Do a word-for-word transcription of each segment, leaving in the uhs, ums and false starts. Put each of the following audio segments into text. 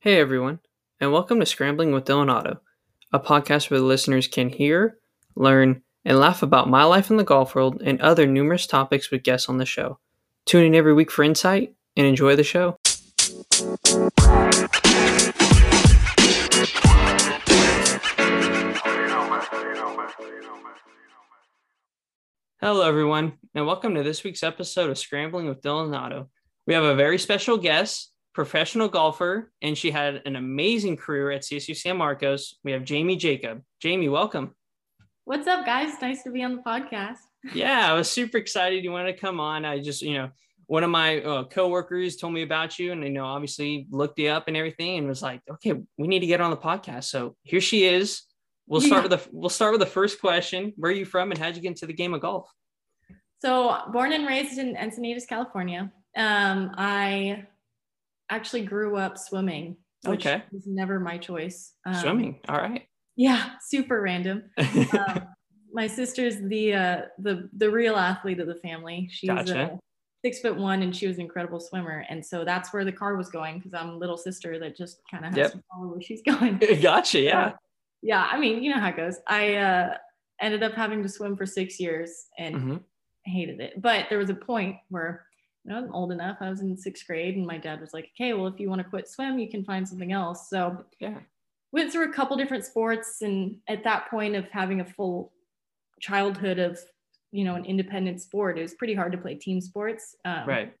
Hey everyone, and welcome to Scrambling with Dylan Otto, a podcast where the listeners can hear, learn, and laugh about my life in the golf world and other numerous topics with guests on the show. Tune in every week for insight, and enjoy the show. Hello everyone, and welcome to this week's episode of Scrambling with Dylan Otto. We have a very special guest, professional golfer, and she had an amazing career at C S U San Marcos. We have Jamie Jacob. Jamie, welcome. What's up, guys? Nice to be on the podcast. Yeah, I was super excited you wanted to come on. I just, you know, one of my uh, coworkers told me about you, and you know, obviously looked you up and everything, and was like, "Okay, we need to get on the podcast." So here she is. We'll start yeah. with the we'll start with the first question. Where are you from, and how'd you get into the game of golf? So, born and raised in Encinitas, California. Um, I actually grew up swimming, which okay. was never my choice. Um, swimming, all right. Yeah, super random. um, my sister's the uh, the the real athlete of the family. She's gotcha. a six foot one, and she was an incredible swimmer. And so that's where the car was going because I'm little sister that just kind of has yep. to follow where she's going. Gotcha, yeah. So, yeah, I mean, you know how it goes. I uh, ended up having to swim for six years and mm-hmm. hated it. But there was a point where I wasn't old enough. I was in sixth grade and my dad was like, okay, well, if you want to quit swim, you can find something else. So yeah, went through a couple different sports. And at that point of having a full childhood of, you know, an independent sport, it was pretty hard to play team sports. Um, right.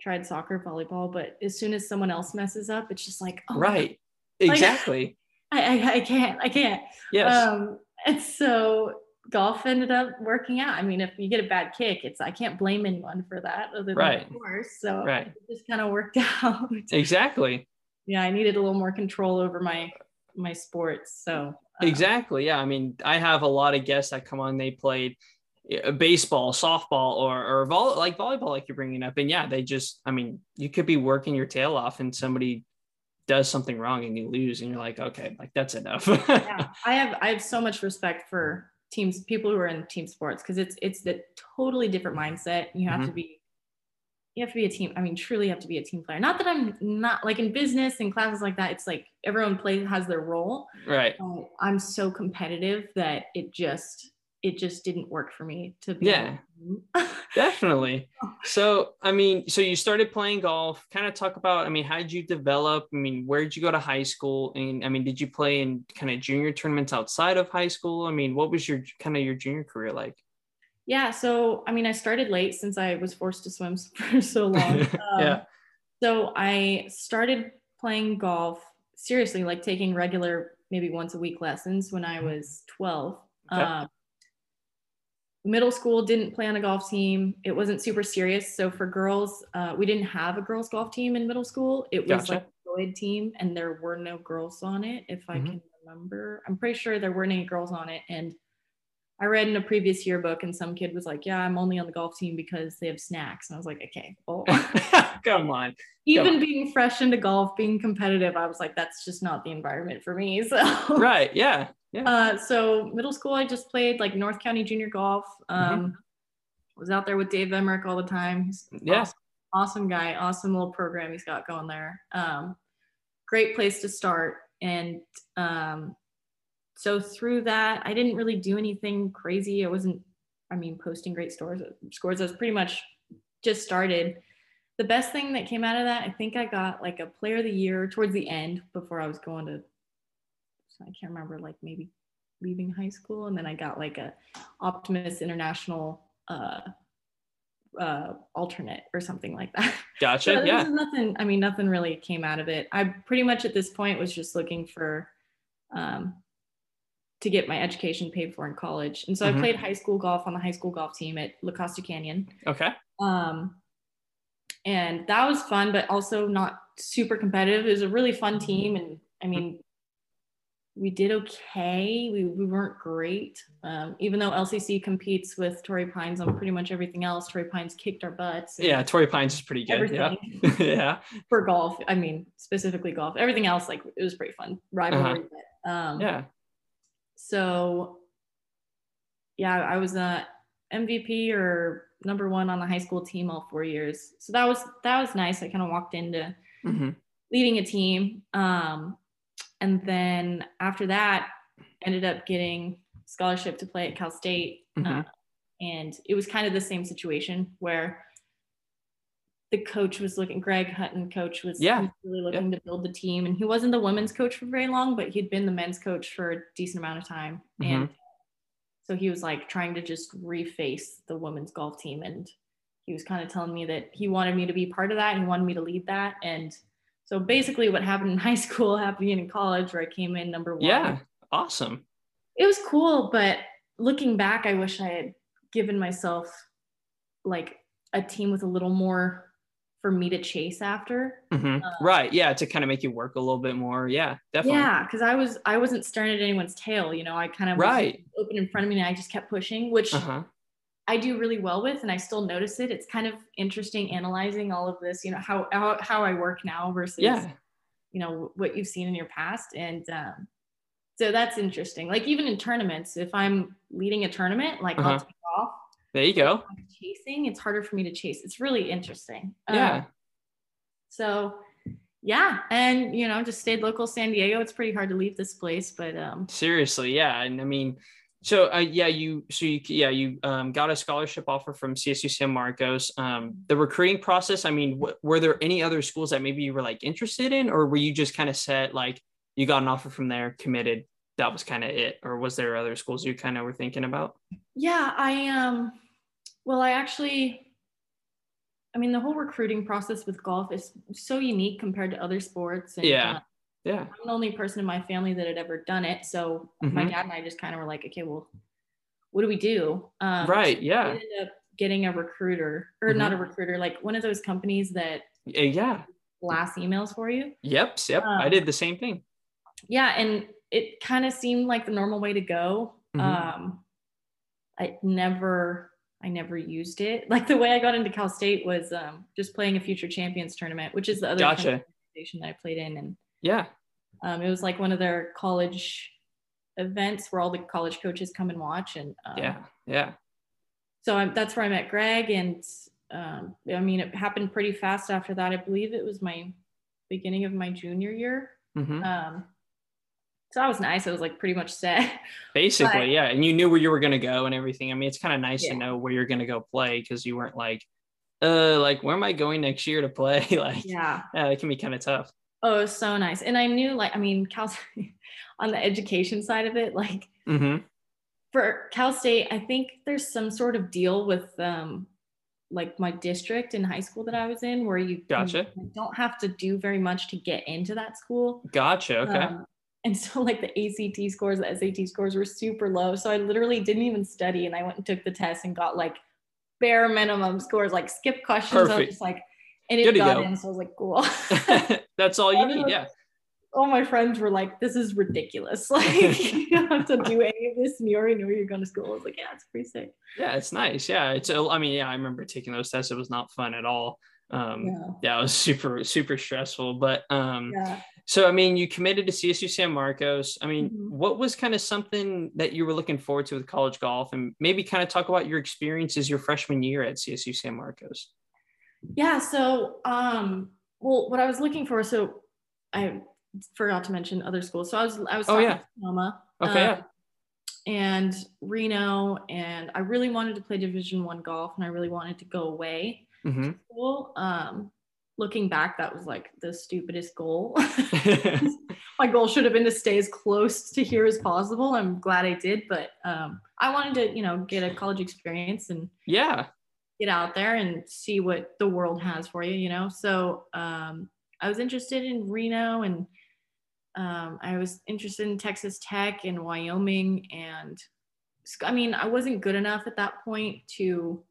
Tried soccer, volleyball, but as soon as someone else messes up, it's just like, oh, right. Like, exactly. I, I, I can't, I can't. Yes. Um, and so golf ended up working out. I mean, if you get a bad kick, it's, I can't blame anyone for that other than right. the course. So right. it just kind of worked out. Exactly. Yeah. I needed a little more control over my, my sports. So um, exactly. Yeah. I mean, I have a lot of guests that come on, they played baseball, softball, or, or vol- like volleyball, like you're bringing up. And yeah, they just, I mean, you could be working your tail off and somebody does something wrong and you lose and you're like, okay, like that's enough. yeah, I have, I have so much respect for teams, people who are in team sports, because it's it's the totally different mindset. You have mm-hmm. to be, you have to be a team. I mean, truly have to be a team player. Not that I'm not like in business and classes like that. It's like everyone plays has their role. Right. Um, I'm so competitive that it just it just didn't work for me to be. Yeah, definitely. So I mean, so you started playing golf. Kind of talk about. I mean, how did you develop? I mean, where did you go to high school? And I mean, did you play in kind of junior tournaments outside of high school? I mean, what was your kind of your junior career like? Yeah. So I mean, I started late since I was forced to swim for so long. Um, yeah. So I started playing golf seriously, like taking regular, maybe once a week lessons when I was twelve. Okay. Um, Middle school, didn't play on a golf team. It wasn't super serious. So for girls, uh, we didn't have a girls golf team in middle school. It was gotcha. like a Lloyd team, and there were no girls on it, if mm-hmm. I can remember. I'm pretty sure there weren't any girls on it. And I read in a previous yearbook, and some kid was like, "Yeah, I'm only on the golf team because they have snacks." And I was like, "Okay, well, come on." Even come being on. fresh into golf, being competitive, I was like, "That's just not the environment for me." So right, yeah. Yeah. Uh, so middle school, I just played like North County junior golf. Um, mm-hmm. Was out there with Dave Emmerich all the time. He's yeah. awesome, awesome guy. Awesome little program he's got going there. Um, great place to start. And um, so through that, I didn't really do anything crazy. I wasn't, I mean, posting great scores. Scores. I was pretty much just started. The best thing that came out of that, I think I got like a player of the year towards the end before I was going to. I can't remember, like maybe leaving high school. And then I got like a Optimist International uh, uh, alternate or something like that. Gotcha. So yeah. Nothing, I mean, nothing really came out of it. I pretty much at this point was just looking for, um, to get my education paid for in college. And so mm-hmm. I played high school golf on the high school golf team at La Costa Canyon. Okay. Um, and that was fun, but also not super competitive. It was a really fun team. And I mean, mm-hmm. we did okay. We we weren't great. Um, even though L C C competes with Torrey Pines on pretty much everything else, Torrey Pines kicked our butts. Yeah, Torrey Pines is pretty good. Yeah. yeah. For golf, I mean, specifically golf. Everything else, like, it was pretty fun. Rivalry. Uh-huh. But, um, yeah. So, yeah, I was a M V P or number one on the high school team all four years. So that was that was nice. I kind of walked into mm-hmm. leading a team. Um, and then after that, ended up getting scholarship to play at Cal State. Mm-hmm. uh, and it was kind of the same situation where the coach was looking, Greg Hutton coach was yeah. really looking yeah. to build the team. And he wasn't the women's coach for very long, but he'd been the men's coach for a decent amount of time. Mm-hmm. And so he was like trying to just reface the women's golf team. And he was kind of telling me that he wanted me to be part of that. And he wanted me to lead that. And so basically what happened in high school happened in college, where I came in number one. Yeah. Awesome. It was cool. But looking back, I wish I had given myself like a team with a little more for me to chase after. Mm-hmm. uh, right yeah to kind of make you work a little bit more. Yeah definitely yeah because I was I wasn't staring at anyone's tail, you know. I kind of right open in front of me, and I just kept pushing, which uh-huh. I do really well with, and I still notice it. It's kind of interesting analyzing all of this, you know, how how, how I work now versus yeah. you know what you've seen in your past. And um so that's interesting. Like even in tournaments, if I'm leading a tournament, like uh-huh. I'll take off. There you go. I'm chasing, it's harder for me to chase. It's really interesting. Yeah. Um, so yeah. And, you know, just stayed local San Diego. It's pretty hard to leave this place, but, um, seriously. Yeah. And I mean, so, uh, yeah, you, so you, yeah, you, um, got a scholarship offer from C S U San Marcos. Um, the recruiting process, I mean, w- were there any other schools that maybe you were like interested in, or were you just kind of set, like you got an offer from there, committed, that was kind of it? Or was there other schools you kind of were thinking about? Yeah, I, um, Well, I actually, I mean, the whole recruiting process with golf is so unique compared to other sports. And, yeah. Uh, yeah. I'm the only person in my family that had ever done it. So mm-hmm. my dad and I just kind of were like, okay, well, what do we do? Um, right. So yeah. I ended up getting a recruiter or mm-hmm. not a recruiter, like one of those companies that yeah. blast emails for you. Yep. Yep. Um, I did the same thing. Yeah. And it kind of seemed like the normal way to go. Mm-hmm. Um, I never... I never used it. Like the way I got into Cal State was um, just playing a future champions tournament, which is the other gotcha. Kind of organization that I played in. And yeah, um, it was like one of their college events where all the college coaches come and watch. And um, yeah, yeah. So I'm, that's where I met Greg. And um, I mean, it happened pretty fast after that. I believe it was my beginning of my junior year. Mm-hmm. Um, So that was nice. I was like pretty much set. Basically, but, yeah. And you knew where you were going to go and everything. I mean, it's kind of nice yeah. to know where you're going to go play, because you weren't like, uh, like, where am I going next year to play? Like, yeah, uh, it can be kind of tough. Oh, it was so nice. And I knew, like, I mean, Cal State, on the education side of it, like mm-hmm. for Cal State, I think there's some sort of deal with um, like my district in high school that I was in, where you, gotcha. you don't have to do very much to get into that school. Gotcha. Okay. Um, And so like the A C T scores, the S A T scores were super low. So I literally didn't even study. And I went and took the test and got like bare minimum scores, like skip questions. Perfect. I was just like, and it Good got go. in. So I was like, cool. That's all you need. Was, yeah. All my friends were like, this is ridiculous. Like you don't have to do any of this. And you already know you're going to school. I was like, yeah, it's pretty sick. Yeah, it's nice. Yeah. It's, I mean, yeah, I remember taking those tests. It was not fun at all. Um, yeah. yeah, it was super, super stressful. But, um, yeah. So, I mean, you committed to C S U San Marcos. I mean, mm-hmm. what was kind of something that you were looking forward to with college golf, and maybe kind of talk about your experiences your freshman year at C S U San Marcos? Yeah. So, um, well, what I was looking for, so I forgot to mention other schools. So I was, I was talking oh, yeah. to Sonoma okay, um, yeah. and Reno, and I really wanted to play Division One golf, and I really wanted to go away mm-hmm. to school. Um, Looking back, that was like the stupidest goal. My goal should have been to stay as close to here as possible. I'm glad I did, but um, I wanted to, you know, get a college experience and yeah, get out there and see what the world has for you, you know? So um, I was interested in Reno, and um, I was interested in Texas Tech and Wyoming. And I mean, I wasn't good enough at that point to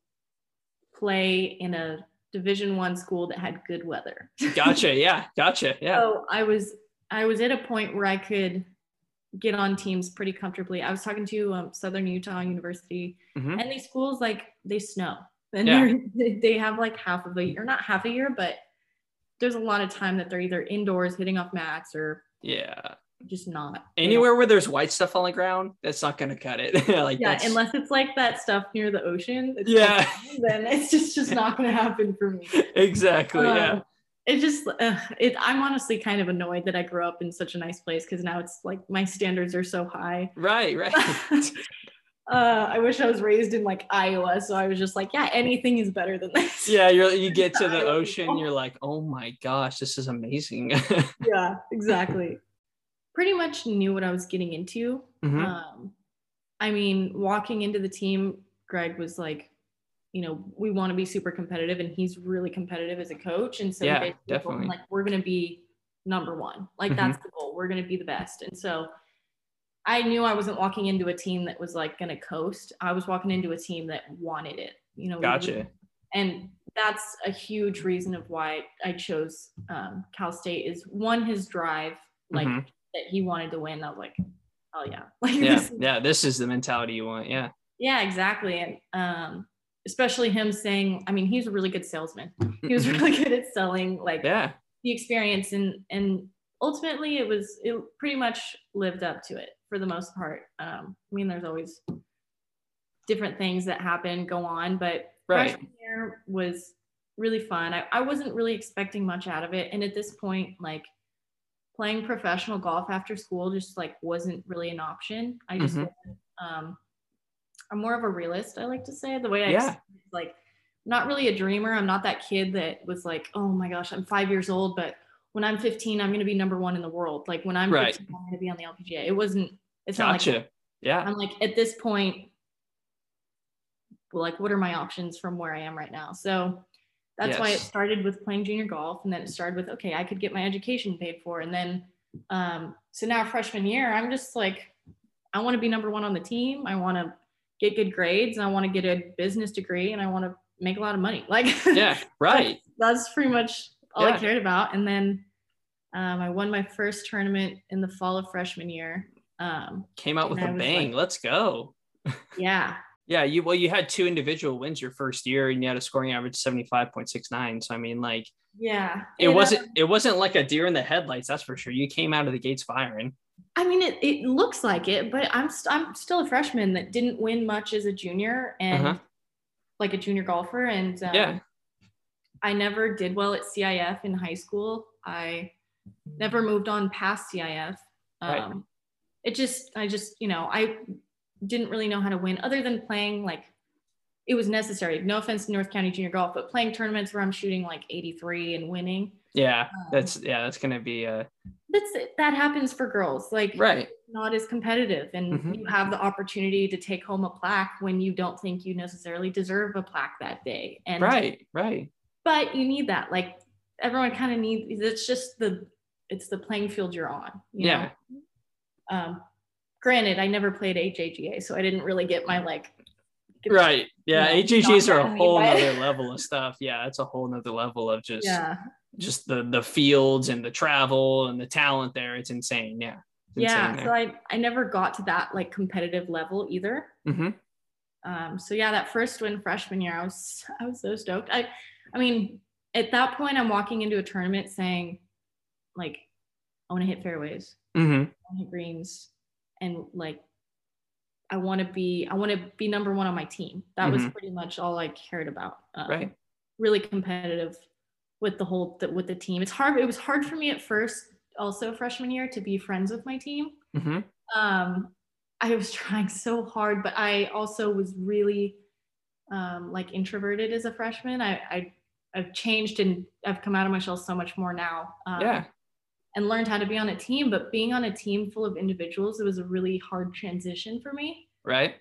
play in a Division One school that had good weather. Gotcha. Yeah. Gotcha. Yeah. So I was, I was at a point where I could get on teams pretty comfortably. I was talking to um, Southern Utah University mm-hmm. and these schools, like they snow and yeah. they have like half of a year, not half a year, but there's a lot of time that they're either indoors hitting off mats or yeah, just not anywhere, you know, where there's white stuff on the ground. That's not going to cut it. Like yeah, that's... unless it's like that stuff near the ocean. It's yeah, like, then it's just just not going to happen for me. Exactly. Um, yeah. it just, uh, it, I'm honestly kind of annoyed that I grew up in such a nice place, because now it's like my standards are so high. Right, right. uh, I wish I was raised in like Iowa, so I was just like, yeah, anything is better than this. Yeah, you're, you get to the ocean, you're like, oh my gosh, this is amazing. Yeah, exactly. Pretty much knew what I was getting into. Mm-hmm. Um, I mean, walking into the team, Greg was like, you know, we want to be super competitive, and he's really competitive as a coach. And so yeah, definitely. Like, we're going to be number one. Like, mm-hmm. that's the goal. We're going to be the best. And so I knew I wasn't walking into a team that was like going to coast. I was walking into a team that wanted it, you know. Gotcha. And that's a huge reason of why I chose um, Cal State is one, his drive, like mm-hmm. that he wanted to win. I was like, oh yeah. Like, yeah. This is- yeah. This is the mentality you want. Yeah. Yeah, exactly. And, um, especially him saying, I mean, he's a really good salesman. He was really good at selling, like yeah. the experience. And, and ultimately it was, it pretty much lived up to it for the most part. Um, I mean, there's always different things that happen, go on, but right. freshman year was really fun. I, I wasn't really expecting much out of it. And at this point, like playing professional golf after school, just like wasn't really an option. I just, mm-hmm. um, I'm more of a realist, I like to say. The way I yeah. like, not really a dreamer. I'm not that kid that was like, oh my gosh, I'm five years old, but when I'm fifteen, I'm going to be number one in the world. Like when I'm right. fifteen, I'm going to be on the L P G A. It wasn't, it's gotcha. Not like, yeah. I'm like at this point, like what are my options from where I am right now? So that's yes. why it started with playing junior golf. And then it started with, okay, I could get my education paid for. And then, um, so now freshman year, I'm just like, I want to be number one on the team. I want to get good grades, and I want to get a business degree, and I want to make a lot of money. Like, yeah, right. that's, that's pretty much all yeah. I cared about. And then um, I won my first tournament in the fall of freshman year. Um, Came out with a bang. Like, let's go. Yeah. yeah. You, well, you had two individual wins your first year, and you had a scoring average of seventy-five point six nine. So, I mean, like, yeah, it, it wasn't, uh, it wasn't like a deer in the headlights. That's for sure. You came out of the gates firing. I mean, it, it looks like it, but I'm st- I'm still a freshman that didn't win much as a junior and uh-huh. like a junior golfer. And um, yeah. I never did well at C I F in high school. I never moved on past C I F. Um, right. It just, I just, you know, I didn't really know how to win other than playing like, it was necessary. No offense to North County Junior Golf, but playing tournaments where I'm shooting like eighty-three and winning. Yeah, that's, um, yeah, that's going to be a. That's, that happens for girls. Like, right. not as competitive. And mm-hmm. you have the opportunity to take home a plaque when you don't think you necessarily deserve a plaque that day. And right, right. But you need that. Like, everyone kind of needs, it's just the, it's the playing field you're on. You yeah. know? Um, granted, I never played H A G A, so I didn't really get my like. Right. Yeah. You know, H G Gs are a whole nother level of stuff. Yeah. It's a whole nother level of just, yeah. just the, the fields and the travel and the talent there. It's insane. Yeah. It's yeah. Insane so I, I never got to that like competitive level either. Mm-hmm. Um, so yeah, that first win freshman year, I was, I was so stoked. I, I mean, at that point I'm walking into a tournament saying like, I want to hit fairways, mm-hmm. I want to hit greens, and like, I want to be, I want to be number one on my team. That mm-hmm. was pretty much all I cared about. Um, right. Really competitive with the whole, th- with the team. It's hard. It was hard for me at first, also freshman year, to be friends with my team. Mm-hmm. Um, I was trying so hard, but I also was really um, like introverted as a freshman. I, I, I've changed and I've come out of my shell so much more now. Um, yeah. And learned how to be on a team, but being on a team full of individuals, it was a really hard transition for me. Right.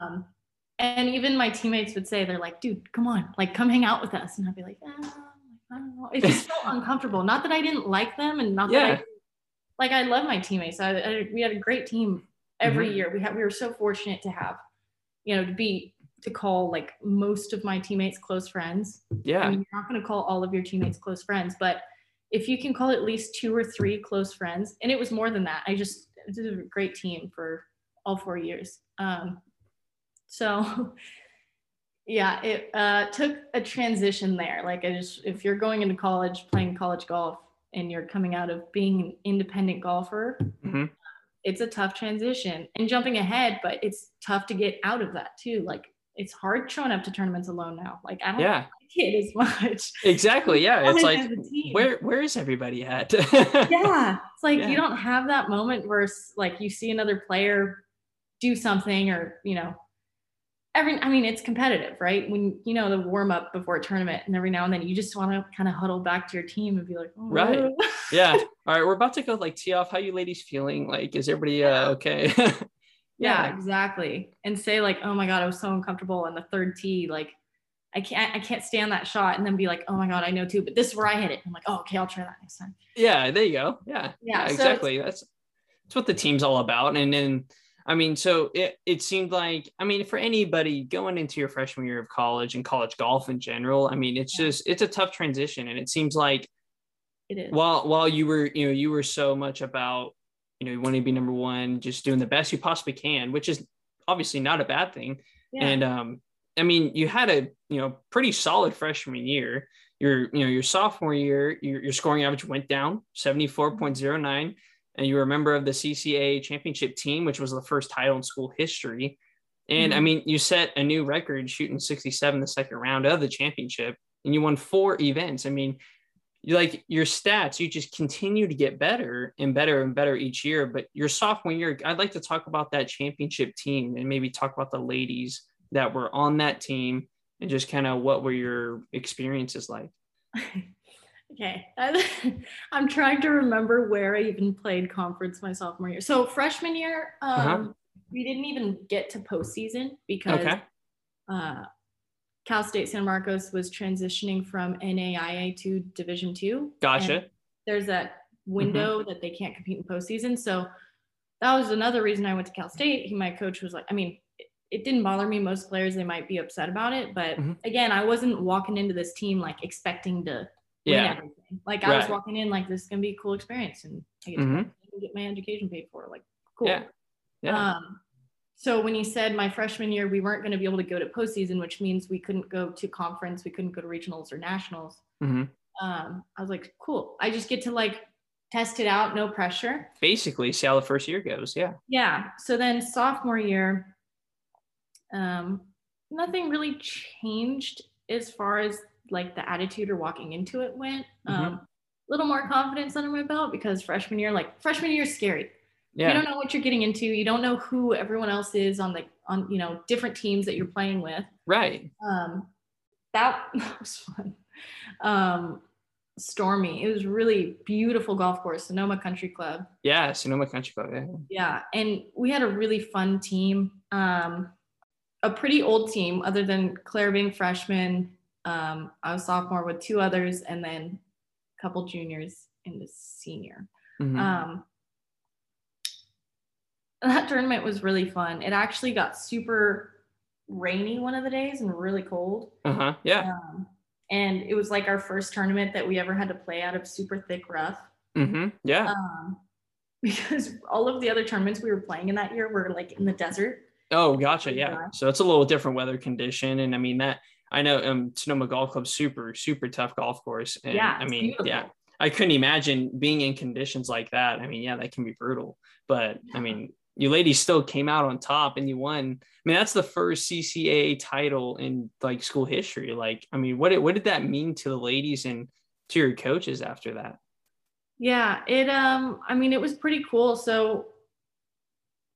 Um, and even my teammates would say, they're like, dude, come on, like, come hang out with us. And I'd be like, eh, I don't know. It just felt uncomfortable. Not that I didn't like them, and not yeah. that I didn't, like, I love my teammates. I, I, we had a great team every mm-hmm. year. We had, we were so fortunate to have, you know, to be, to call like most of my teammates close friends. Yeah. I mean, you're not going to call all of your teammates close friends, but if you can call at least two or three close friends, and it was more than that. I just, it was a great team for all four years. Um, so yeah, it uh, took a transition there. Like I just, if you're going into college, playing college golf, and you're coming out of being an independent golfer, mm-hmm. it's a tough transition and jumping ahead, but it's tough to get out of that too. Like it's hard showing up to tournaments alone now. Like I don't yeah. kid as much. Exactly. Yeah. It's like, where, where is everybody at? Yeah. It's like, yeah. You don't have that moment where like you see another player do something or, you know, every, I mean, it's competitive, right? When, you know, the warm up before a tournament and every now and then you just want to kind of huddle back to your team and be like, oh, right. Whoa. Yeah. All right. We're about to go like tee off. How you ladies feeling? Like, is everybody uh, okay? Yeah, yeah, exactly. And say like, oh my God, I was so uncomfortable on the third tee. Like I can't, I can't stand that shot. And then be like, oh my God, I know too, but this is where I hit it. I'm like, oh, okay. I'll try that next time. Yeah. There you go. Yeah. Yeah. yeah so exactly. That's, that's what the team's all about. And then, I mean, so it, it seemed like, I mean, for anybody going into your freshman year of college and college golf in general, I mean, it's just, it's a tough transition. And it seems like it is. while, while you were, you know, you were so much about, you know, you want to be number one, just doing the best you possibly can, which is obviously not a bad thing. Yeah. And, um, I mean, you had a, you know, pretty solid freshman year. Your, you know, your sophomore year, your, your scoring average went down seventy-four point oh nine. And you were a member of the C C A championship team, which was the first title in school history. And mm-hmm. I mean, you set a new record shooting sixty-seven the second round of the championship, and you won four events. I mean, you like your stats, you just continue to get better and better and better each year. But your sophomore year, I'd like to talk about that championship team and maybe talk about the ladies that were on that team and just kind of what were your experiences like? Okay. I'm trying to remember where I even played conference my sophomore year. So freshman year, um, uh-huh. we didn't even get to postseason because okay. uh, Cal State San Marcos was transitioning from N A I A to Division two. Gotcha. There's that window mm-hmm. that they can't compete in postseason. So that was another reason I went to Cal State. He, my coach was like, I mean, it, it didn't bother me. Most players, they might be upset about it. But mm-hmm. again, I wasn't walking into this team like expecting to yeah like right. I was walking in like this is gonna be a cool experience and I get, mm-hmm. to get my education paid for, like cool. Yeah. yeah um so when he said my freshman year we weren't going to be able to go to postseason, which means we couldn't go to conference, we couldn't go to regionals or nationals, mm-hmm. um I was like cool, I just get to like test it out, no pressure, basically see how the first year goes. Yeah yeah so then sophomore year, um nothing really changed as far as like the attitude or walking into it went. Um, mm-hmm. A little more confidence under my belt because freshman year, like freshman year is scary. Yeah. You don't know what you're getting into. You don't know who everyone else is on the, on, you know, different teams that you're playing with. Right. Um, that was fun. Um, stormy. It was really beautiful golf course, Sonoma Country Club. Yeah. Sonoma Country Club. Yeah. Yeah. And we had a really fun team. Um, a pretty old team other than Claire being freshman. Um, I was sophomore with two others and then a couple juniors and a senior. Mm-hmm. Um, that tournament was really fun. It actually got super rainy one of the days and really cold. Uh-huh. Yeah. Um, and it was like our first tournament that we ever had to play out of super thick rough. Mm-hmm. Yeah. Um, because all of the other tournaments we were playing in that year were like in the desert. Oh, gotcha. Yeah. yeah. So it's a little different weather condition. And I mean that, I know um, Sonoma Golf Club, super, super tough golf course. And yeah, I mean, beautiful. yeah, I couldn't imagine being in conditions like that. I mean, yeah, that can be brutal, but yeah. I mean, you ladies still came out on top and you won. I mean, that's the first C C A title in like school history. Like, I mean, what did, what did that mean to the ladies and to your coaches after that? Yeah, it, um, I mean, it was pretty cool. So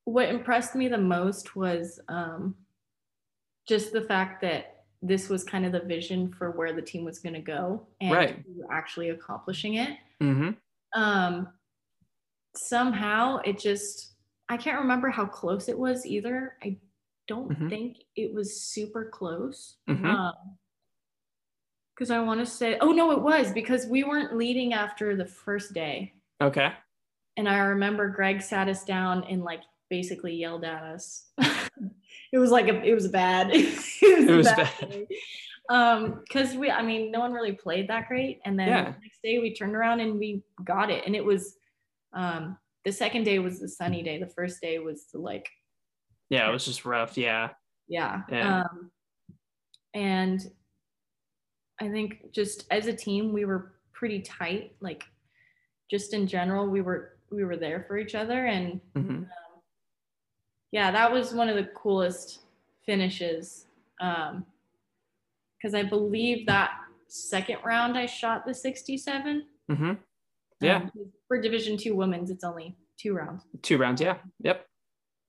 what impressed me the most was um, just the fact that this was kind of the vision for where the team was going to go and right. we were actually accomplishing it. Mm-hmm. Um, somehow it just, I can't remember how close it was either. I don't mm-hmm. think it was super close. Mm-hmm. Um, cause I want to say, oh no, it was because we weren't leading after the first day. Okay. And I remember Greg sat us down and like basically yelled at us. It was like, a, it was bad. it was, it was bad. bad. Um, cause we, I mean, no one really played that great. And then yeah. the next day we turned around and we got it. And it was, um, the second day was the sunny day. The first day was the, like, yeah, it was just rough. Yeah. Yeah. yeah. Um, and I think just as a team, we were pretty tight. Like just in general, we were, we were there for each other and, mm-hmm. Yeah, that was one of the coolest finishes. Um, because I believe that second round I shot the sixty-seven. Mm-hmm. Yeah. Um, for Division Two women's, it's only two rounds. Two rounds, yeah. Yep.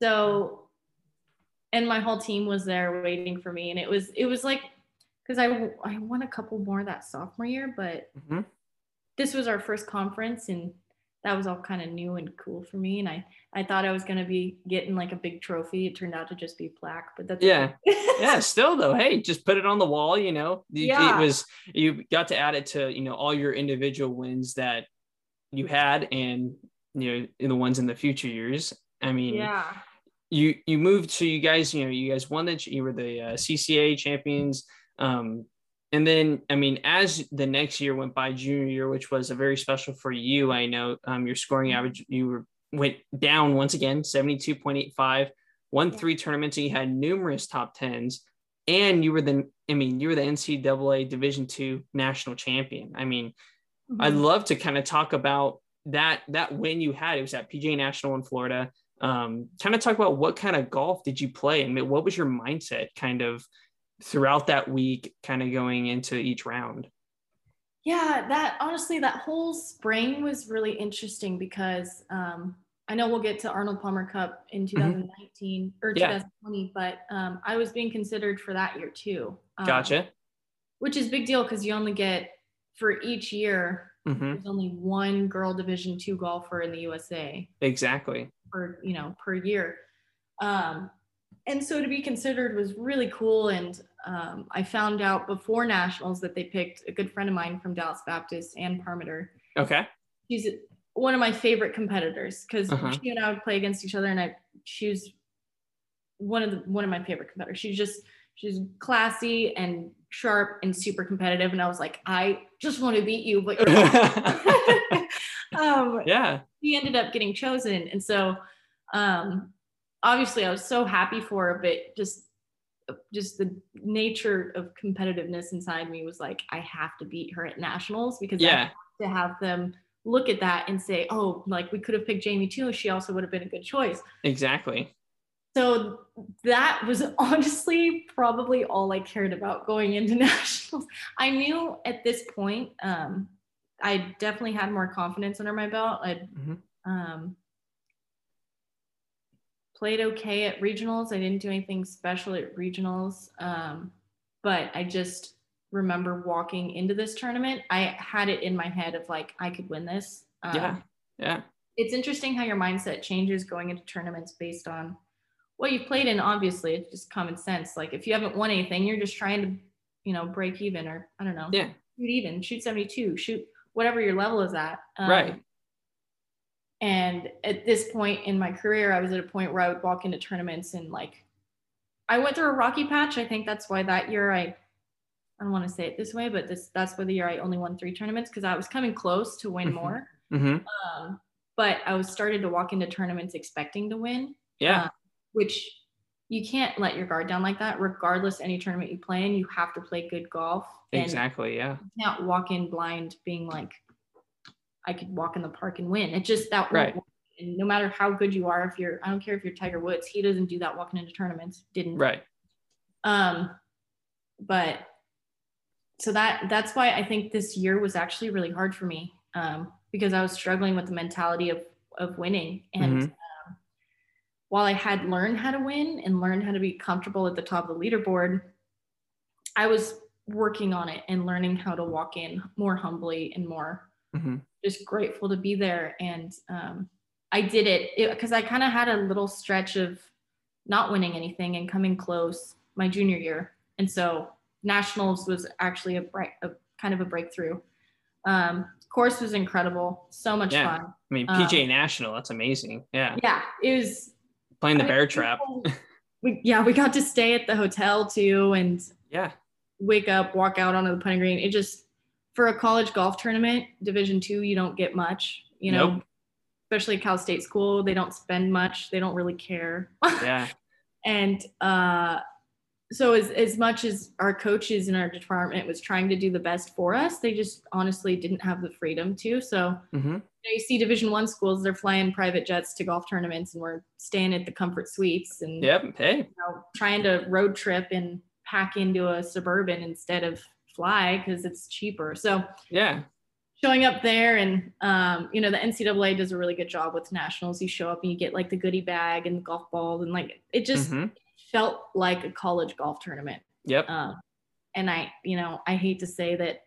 So, and my whole team was there waiting for me, and it was it was like, because I I won a couple more that sophomore year, but mm-hmm. this was our first conference, and that was all kind of new and cool for me. And I, I thought I was going to be getting like a big trophy. It turned out to just be plaque, but that's yeah. yeah. Still though. Hey, just put it on the wall, you know, yeah. it was, you got to add it to, you know, all your individual wins that you had and, you know, in the ones in the future years. I mean, yeah. you, you moved to you guys, you know, you guys won that you were the uh, C C A champions. Um, And then, I mean, as the next year went by, junior year, which was a very special for you, I know um, your scoring average, you were, went down once again, seventy-two point eight five, won three tournaments, and you had numerous top tens, and you were the, I mean, you were the N C double A Division Two national champion. I mean, mm-hmm. I'd love to kind of talk about that, that win you had. It was at P G A National in Florida. Um, kind of talk about what kind of golf did you play, and what was your mindset kind of throughout that week, kind of going into each round? Yeah, that honestly, that whole spring was really interesting because um, I know we'll get to Arnold Palmer Cup in twenty nineteen mm-hmm. or yeah. twenty twenty, but um, I was being considered for that year too. Um, gotcha. Which is a big deal because you only get for each year, mm-hmm. there's only one girl Division Two golfer in the U S A. Exactly. Per, you know, per year. Um, and so to be considered was really cool. And um, I found out before nationals that they picked a good friend of mine from Dallas Baptist, Ann Parmiter. Okay. She's one of my favorite competitors because uh-huh. she and I would play against each other, and I she was one of the one of my favorite competitors. She's just she's classy and sharp and super competitive. And I was like, I just want to beat you, but um, yeah. She ended up getting chosen, and so um, obviously I was so happy for her, but just just the nature of competitiveness inside me was like, I have to beat her at nationals because yeah. I have to have them look at that and say, oh, like we could have picked Jamie too. She also would have been a good choice. Exactly. So that was honestly probably all I cared about going into nationals. I knew at this point, um, I definitely had more confidence under my belt. I'd, mm-hmm. um, played okay at regionals. I didn't do anything special at regionals, um, but I just remember walking into this tournament, I had it in my head of like, I could win this. Um, yeah, yeah. It's interesting how your mindset changes going into tournaments based on what you've played in. Obviously, it's just common sense. Like if you haven't won anything, you're just trying to, you know, break even, or I don't know, yeah. shoot even, shoot seventy-two, shoot whatever your level is at. Um, right. And at this point in my career, I was at a point where I would walk into tournaments and like, I went through a rocky patch. I think that's why that year I, I don't want to say it this way, but this that's why the year I only won three tournaments, because I was coming close to win more. Mm-hmm. Um, but I was started to walk into tournaments expecting to win. Yeah. Uh, which you can't let your guard down like that. Regardless, any tournament you play in, you have to play good golf. Exactly. Yeah. You can't walk in blind being like, I could walk in the park and win. It just that right. And no matter how good you are, if you're, I don't care if you're Tiger Woods, he doesn't do that walking into tournaments. Didn't. Right. Um, but so that, that's why I think this year was actually really hard for me, um, because I was struggling with the mentality of, of winning. And mm-hmm. um, while I had learned how to win and learned how to be comfortable at the top of the leaderboard, I was working on it and learning how to walk in more humbly and more, mm-hmm. just grateful to be there. And um, I did it because I kind of had a little stretch of not winning anything and coming close my junior year. And so nationals was actually a, break, a kind of a breakthrough. Um, course was incredible. So much yeah. fun. I mean, P G A um, National, that's amazing. Yeah. Yeah. It was playing the I bear mean, trap. we, yeah. We got to stay at the hotel too, and yeah, wake up, walk out onto the putting green. It just, for a college golf tournament, Division Two, you don't get much, you know, nope. especially Cal State school. They don't spend much. They don't really care. Yeah. And uh, so as, as much as our coaches in our department was trying to do the best for us, they just honestly didn't have the freedom to. So mm-hmm. you know, you see Division One schools, they're flying private jets to golf tournaments, and we're staying at the Comfort Suites and yep. hey. you know, trying to road trip and pack into a Suburban instead of fly because it's cheaper. So yeah, showing up there, and um, you know, the N C double A does a really good job with nationals. You show up and you get like the goodie bag and the golf balls, and like it just mm-hmm. felt like a college golf tournament. Yep. Um, and I, you know, I hate to say that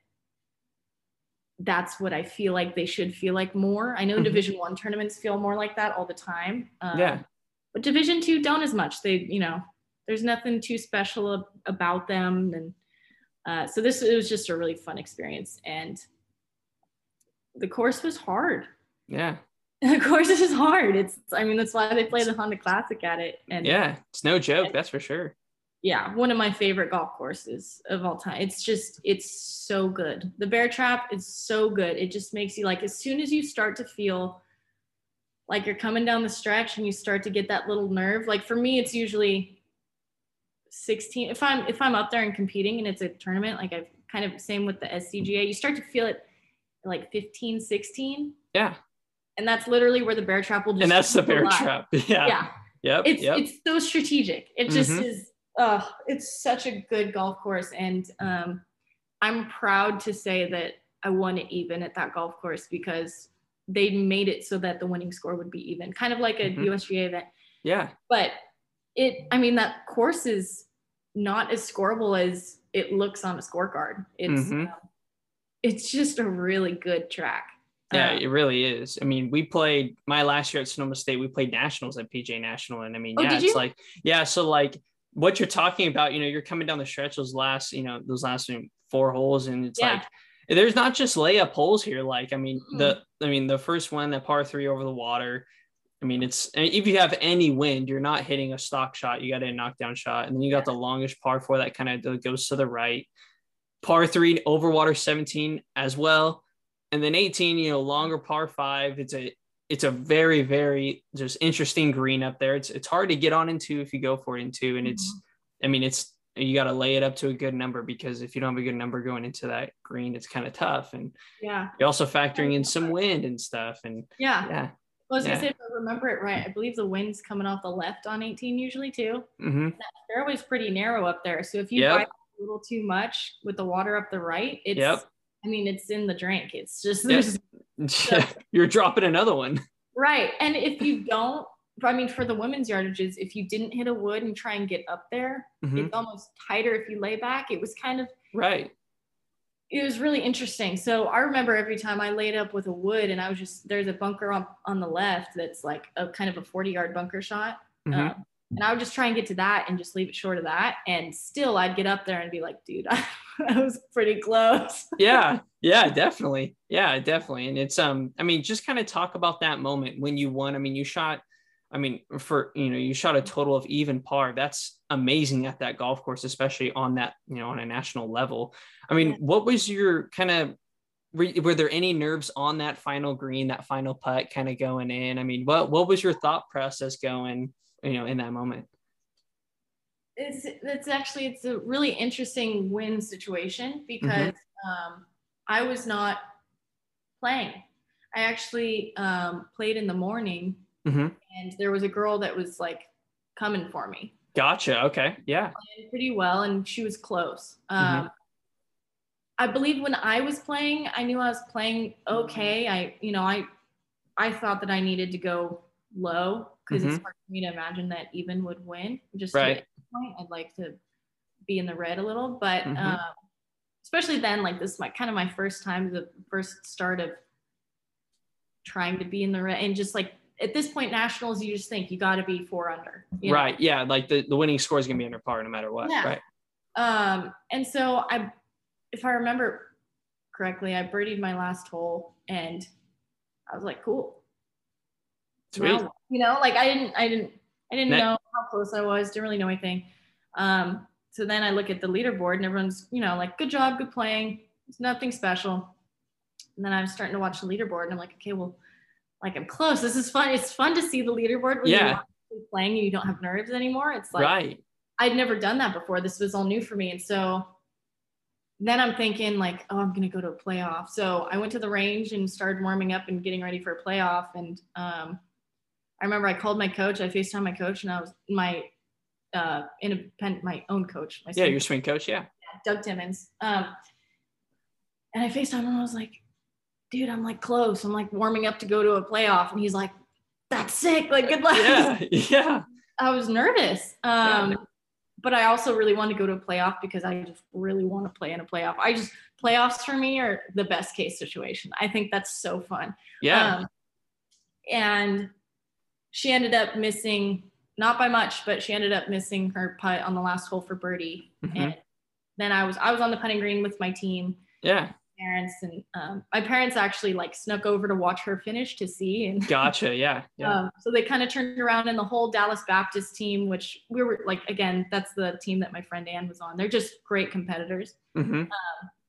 that's what I feel like they should feel like more. I know mm-hmm. Division One tournaments feel more like that all the time. Um, yeah. But Division Two don't as much. They, you know, there's nothing too special ab- about them, and uh, so this it was just a really fun experience. And the course was hard. Yeah. The course is hard. It's, I mean, that's why they play the Honda Classic at it. And yeah, it's no joke. And, that's for sure. Yeah. One of my favorite golf courses of all time. It's just, it's so good. The Bear Trap is so good. It just makes you like, as soon as you start to feel like you're coming down the stretch and you start to get that little nerve. Like for me, it's usually sixteen. If I'm, if I'm up there and competing and it's a tournament, like I've kind of same with the S C G A, you start to feel it like fifteen, sixteen. Yeah. And that's literally where the Bear Trap will just. And that's the Bear Trap. Yeah. Yeah. Yep. It's, yep. it's so strategic. It just mm-hmm. is. Oh, it's such a good golf course. And um, I'm proud to say that I won it even at that golf course because they made it so that the winning score would be even, kind of like a mm-hmm. U S G A event. Yeah. But it, I mean, that course is not as scoreable as it looks on a scorecard. It's, mm-hmm. um, it's just a really good track. Yeah, it really is. I mean, we played my last year at Sonoma State, we played nationals at P G A National. And I mean, oh, yeah, it's like, yeah. So like what you're talking about, you know, you're coming down the stretch those last, you know, those last four holes. And it's yeah. like, there's not just layup holes here. Like, I mean, mm-hmm. the, I mean, the first one, that par three over the water. I mean, it's, if you have any wind, you're not hitting a stock shot. You got a knockdown shot. And then you got yeah. the longest par four that kind of goes to the right. Par three over water seventeen as well. And then eighteen, you know, longer par five. It's a, it's a very, very just interesting green up there. It's, it's hard to get on into if you go for it into, and it's, I mean, it's, you got to lay it up to a good number because if you don't have a good number going into that green, it's kind of tough. And yeah, you're also factoring in some wind and stuff. And yeah, yeah. Well, I was yeah. gonna say, if I remember it right, I believe the wind's coming off the left on eighteen usually too. Mm-hmm. That fairway's pretty narrow up there, so if you yep. drive a little too much with the water up the right, it's. Yep. I mean, it's in the drink. It's just there's yeah. you're dropping another one, right? And if you don't, I mean, for the women's yardages, if you didn't hit a wood and try and get up there, mm-hmm. it's almost tighter if you lay back. It was kind of right. It was really interesting. So I remember every time I laid up with a wood, and I was just there's a bunker on on the left that's like a kind of a forty yard bunker shot. Mm-hmm. Um, And I would just try and get to that and just leave it short of that. And still I'd get up there and be like, dude, I, I was pretty close. yeah. Yeah, definitely. Yeah, definitely. And it's, um, I mean, just kind of talk about that moment when you won. I mean, you shot, I mean, for, you know, you shot a total of even par. That's amazing at that golf course, especially on that, you know, on a national level. I mean, yeah. what was your kind of, were, were there any nerves on that final green, that final putt kind of going in? I mean, what, what was your thought process going, you know, in that moment? It's, it's actually, it's a really interesting win situation because mm-hmm. um, I was not playing. I actually um, played in the morning mm-hmm. and there was a girl that was like coming for me. Gotcha. Okay. Yeah. Pretty well. And she was close. Um, mm-hmm. I believe when I was playing, I knew I was playing okay. I, you know, I, I thought that I needed to go low because mm-hmm. it's hard for me to imagine that even would win. Just right. at this point, I'd like to be in the red a little, but mm-hmm. um, especially then, like this, my kind of my first time, the first start of trying to be in the red, and just like at this point, nationals, you just think you got to be four under, you right? know? Yeah, like the, the winning score is gonna be under par no matter what, yeah. right? Um, and so I, if I remember correctly, I birdied my last hole, and I was like, cool. Sweet. You know, like I didn't, I didn't, I didn't know how close I was. Didn't really know anything. Um, so then I look at the leaderboard and everyone's, you know, like, good job, good playing. It's nothing special. And then I'm starting to watch the leaderboard and I'm like, okay, well, like I'm close. This is fun. It's fun to see the leaderboard when yeah. you're not playing and you don't have nerves anymore. It's like, right. I'd never done that before. This was all new for me. And so then I'm thinking like, oh, I'm going to go to a playoff. So I went to the range and started warming up and getting ready for a playoff. And, um, I remember I called my coach, I FaceTimed my coach, and I was, my uh, independent, my own coach. My yeah, your swing coach, coach yeah. yeah. Doug Timmons. Um, and I FaceTimed him and I was like, dude, I'm like close. I'm like warming up to go to a playoff. And he's like, that's sick. Like, good luck. Yeah, yeah. I was nervous. Um, yeah. But I also really want to go to a playoff because I just really want to play in a playoff. I just, playoffs for me are the best case situation. I think that's so fun. Yeah. Um, and she ended up missing, not by much, but she ended up missing her putt on the last hole for birdie. Mm-hmm. And then I was, I was on the putting green with my team. Yeah. My parents and um, my parents actually like snuck over to watch her finish to see. And gotcha. Yeah. Yeah. Um, so they kind of turned around, and the whole Dallas Baptist team, which we were like, again, that's the team that my friend Ann was on. They're just great competitors. Mm-hmm. Um,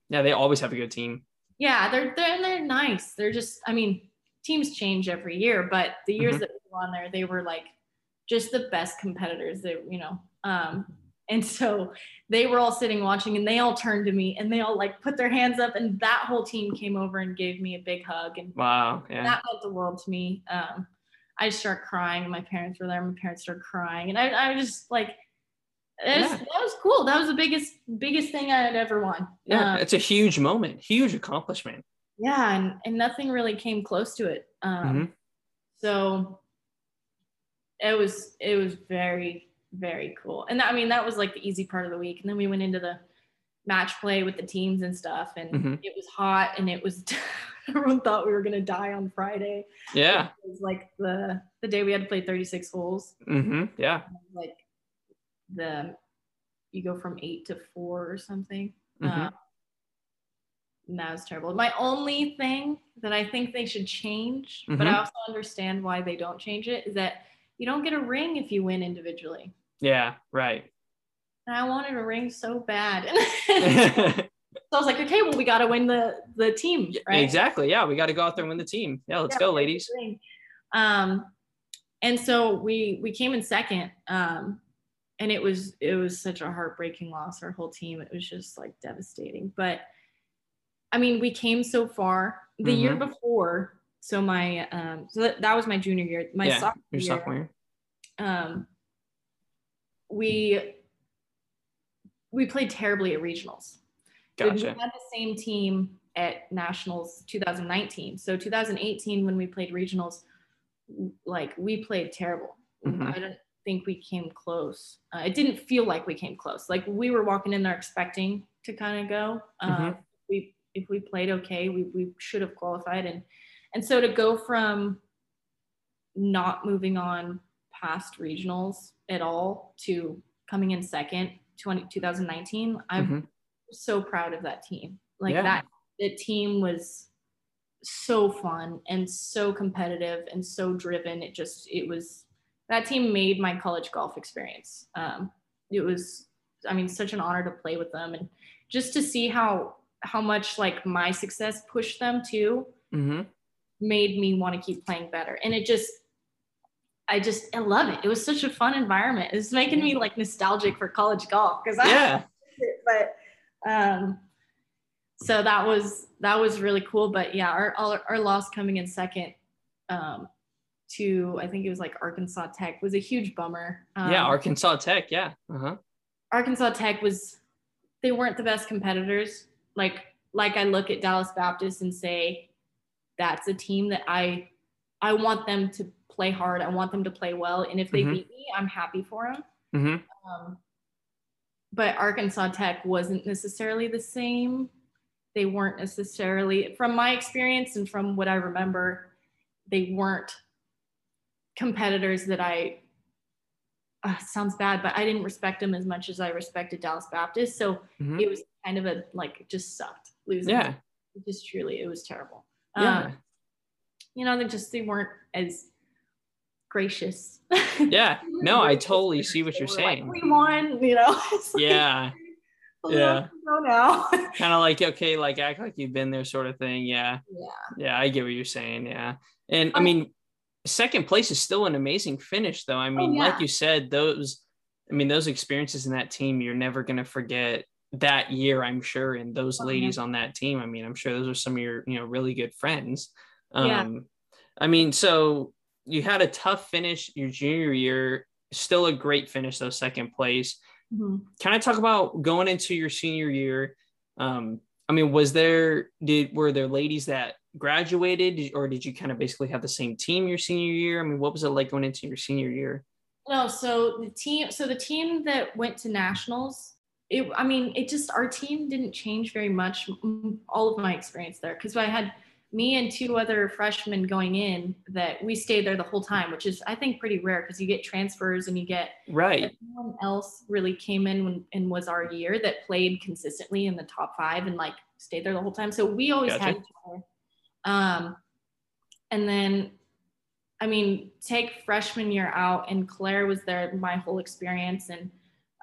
yeah. They always have a good team. Yeah. They're, they're, they're nice. They're just, I mean, teams change every year, but the years mm-hmm. that we were on there, they were like just the best competitors that, you know, um, and so they were all sitting watching, and they all turned to me, and they all like put their hands up, and that whole team came over and gave me a big hug. And wow, yeah. That meant the world to me. Um, I just started crying, and my parents were there, and my parents started crying. And I, I was just like, it was, yeah. that was cool. That was the biggest, biggest thing I had ever won. Yeah, um, it's a huge moment, huge accomplishment. Yeah, and, and nothing really came close to it. Um, mm-hmm. So it was, it was very... very cool. And I mean, that was like the easy part of the week. And then we went into the match play with the teams and stuff. And mm-hmm. it was hot, and it was, everyone thought we were going to die on Friday. Yeah. It was like the, the day we had to play thirty-six holes. Mm-hmm. Yeah. Like the, you go from eight to four or something. Mm-hmm. Um, and that was terrible. My only thing that I think they should change, mm-hmm. but I also understand why they don't change it, is that you don't get a ring if you win individually. Yeah, right. And I wanted a ring so bad. So I was like, okay, well, we got to win the the team, right? Exactly. Yeah, we got to go out there and win the team. Yeah, let's yeah, go, ladies. Um, and so we we came in second, um, and it was it was such a heartbreaking loss. Our whole team, it was just like devastating. But I mean, we came so far. The mm-hmm. year before. So my, um, so that, that was my junior year, my yeah, sophomore, your sophomore year, year. Um, we, we played terribly at regionals. Gotcha. So we had the same team at nationals two thousand nineteen. So two thousand eighteen, when we played regionals, like we played terrible. Mm-hmm. I don't think we came close. Uh, it didn't feel like we came close. Like we were walking in there expecting to kind of go, um, mm-hmm. we, if we played okay, we, we should have qualified. And, And so to go from not moving on past regionals at all to coming in second, twenty, twenty nineteen, I'm mm-hmm. so proud of that team. Like yeah. that, the team was so fun and so competitive and so driven. It just, it was, that team made my college golf experience. Um, it was, I mean, such an honor to play with them, and just to see how, how much like my success pushed them too. Mm-hmm. Made me want to keep playing better. And it just, I just, I love it. It was such a fun environment. It's making me like nostalgic for college golf. Cause I, yeah. but, um, so that was, that was really cool. But yeah, our, our, our loss coming in second, um, to, I think it was like Arkansas Tech, was a huge bummer. Um, yeah. Arkansas Tech. Yeah. Uh-huh. Arkansas Tech was, they weren't the best competitors. Like, like I look at Dallas Baptist and say, that's a team that I, I want them to play hard. I want them to play well. And if they mm-hmm. beat me, I'm happy for them. Mm-hmm. Um, but Arkansas Tech wasn't necessarily the same. They weren't necessarily, from my experience and from what I remember, they weren't competitors that I, uh, sounds bad, but I didn't respect them as much as I respected Dallas Baptist. So mm-hmm. it was kind of a, like, it just sucked losing. Yeah. It just truly, it was terrible. Yeah. Um, you know, they just, they weren't as gracious. Yeah. No, I totally see what they you're saying. Like, we won, you know. It's like, yeah. Yeah. Now. Kind of like, okay, like act like you've been there sort of thing. Yeah. Yeah. Yeah. I get what you're saying. Yeah. And um, I mean, second place is still an amazing finish though. I mean, oh, yeah. like you said, those, I mean, those experiences in that team, you're never going to forget that year, I'm sure, and those ladies on that team, I mean, I'm sure those are some of your, you know, really good friends. Um, yeah. I mean, so you had a tough finish your junior year, still a great finish though, second place. Mm-hmm. Can I talk about going into your senior year? Um, I mean, was there, did, were there ladies that graduated, or did you kind of basically have the same team your senior year? I mean, what was it like going into your senior year? No, so the team, so the team that went to nationals, it, I mean, it just, our team didn't change very much all of my experience there. Cause I had me and two other freshmen going in that we stayed there the whole time, which is, I think, pretty rare because you get transfers and you get right. Everyone else really came in when, and was our year that played consistently in the top five and like stayed there the whole time. So we always gotcha. Had each other. Um, and then, I mean, take freshman year out, and Claire was there my whole experience. And,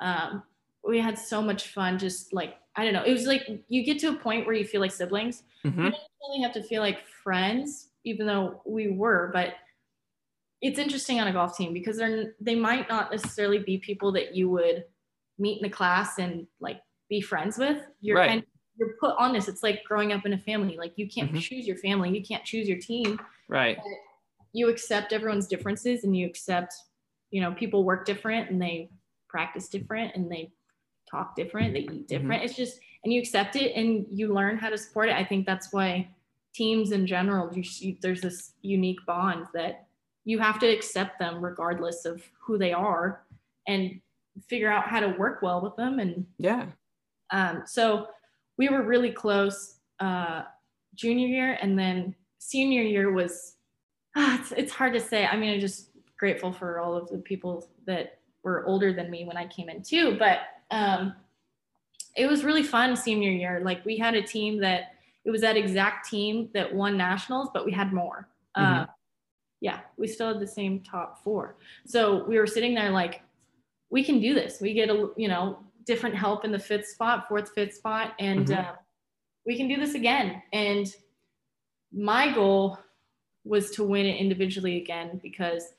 um, we had so much fun. Just like, I don't know. It was like, you get to a point where you feel like siblings. Mm-hmm. You don't really have to feel like friends, even though we were, but it's interesting on a golf team because they're, they might not necessarily be people that you would meet in the class and like be friends with. You're right. kind of, you're put on this. It's like growing up in a family. Like you can't mm-hmm. choose your family. You can't choose your team. Right. But you accept everyone's differences, and you accept, you know, people work different and they practice different and they talk different, they eat different. Mm-hmm. It's just, and you accept it and you learn how to support it. I think that's why teams in general, you, you, there's this unique bond that you have to accept them regardless of who they are and figure out how to work well with them. And yeah, um, so we were really close uh, junior year, and then senior year was, ah, it's, it's hard to say. I mean, I'm just grateful for all of the people that were older than me when I came in too, but um, it was really fun senior year. Like we had a team that, it was that exact team that won nationals, but we had more. Mm-hmm. Uh, yeah, we still had the same top four. So we were sitting there like, we can do this. We get, a you know, different help in the fifth spot, fourth, fifth spot, and mm-hmm. uh, we can do this again. And my goal was to win it individually again, because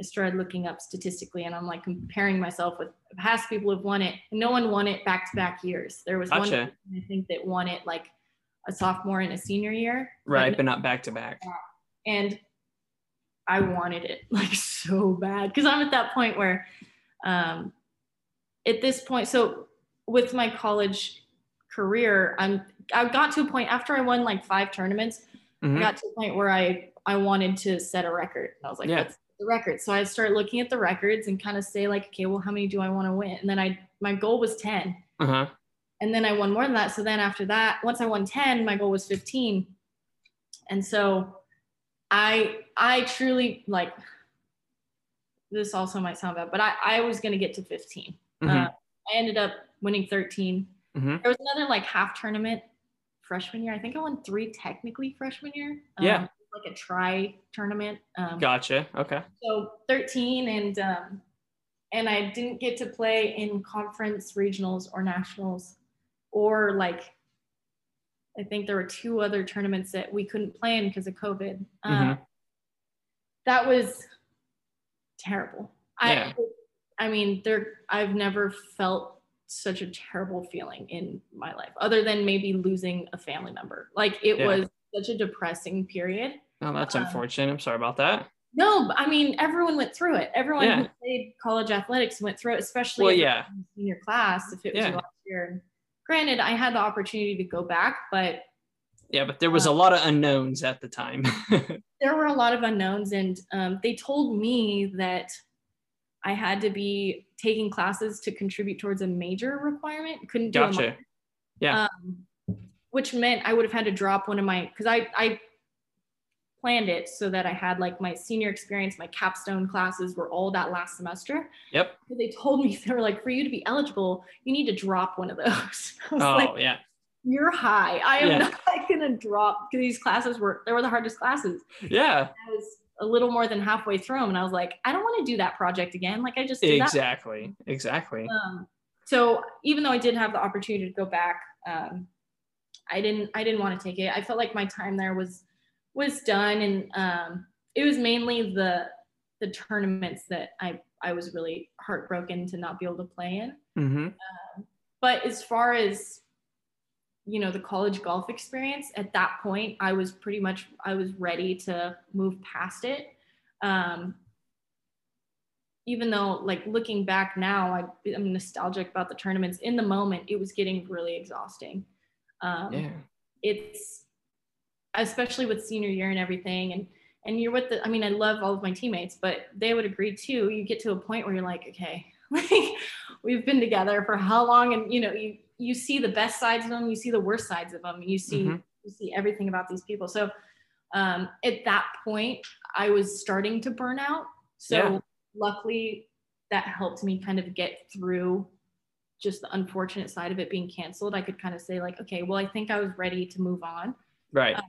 I started looking up statistically and I'm like comparing myself with past people who've won it. No one won it back to back years. There was gotcha. One I think that won it like a sophomore and a senior year. Right. But, but not back to back. And I wanted it like so bad. Cause I'm at that point where um, at this point, so with my college career, I'm, I got to a point after I won like five tournaments, mm-hmm. I got to a point where I, I wanted to set a record. And I was like, yeah. that's the record. So I started looking at the records and kind of say like, okay, well, how many do I want to win? And then I, my goal was ten. Uh-huh. And then I won more than that. So then after that, once I won ten, my goal was fifteen. And so I, I truly like, this also might sound bad, but I, I was going to get to fifteen. Mm-hmm. Uh, I ended up winning thirteen. Mm-hmm. There was another like half tournament freshman year. I think I won three technically freshman year. Um, yeah. Like a tri tournament. Um, gotcha. Okay. So thirteen, and um, and I didn't get to play in conference regionals or nationals, or like I think there were two other tournaments that we couldn't play in because of COVID. Um, mm-hmm. That was terrible. Yeah. I I mean, there I've never felt such a terrible feeling in my life, other than maybe losing a family member. Like it yeah. was such a depressing period. Oh, that's um, unfortunate. I'm sorry about that. No, I mean, everyone went through it. Everyone yeah. who played college athletics went through it, especially well, yeah. in your class, if it was yeah. last year. Granted, I had the opportunity to go back, but... Yeah, but there was um, a lot of unknowns at the time. There were a lot of unknowns, and um, they told me that I had to be taking classes to contribute towards a major requirement. Couldn't do gotcha. A minor. Yeah. Um, which meant I would have had to drop one of my, because I, I planned it so that I had like my senior experience, my capstone classes were all that last semester. Yep. But they told me, they were like, for you to be eligible, you need to drop one of those. I was oh, like, yeah. You're high. I am yeah. not going to drop, because these classes were, they were the hardest classes. Yeah. I was a little more than halfway through them, and I was like, I don't want to do that project again. Like I just did exactly. that. Exactly. Exactly. Um, so even though I did have the opportunity to go back, um, I didn't, I didn't want to take it. I felt like my time there was, was done. And, um, it was mainly the, the tournaments that I, I was really heartbroken to not be able to play in. Mm-hmm. Um, but as far as, you know, the college golf experience at that point, I was pretty much, I was ready to move past it. Um, even though, like, looking back now, I, I'm nostalgic about the tournaments. In the moment, it was getting really exhausting. Um, yeah. It's, especially with senior year and everything, and and you're with the, I mean, I love all of my teammates, but they would agree too. You get to a point where you're like, okay, like, we've been together for how long? And, you know, you, you see the best sides of them, you see the worst sides of them, and you see, mm-hmm. you see everything about these people. So um, at that point, I was starting to burn out. So yeah. luckily that helped me kind of get through just the unfortunate side of it being canceled. I could kind of say like, okay, well, I think I was ready to move on. Right. Um,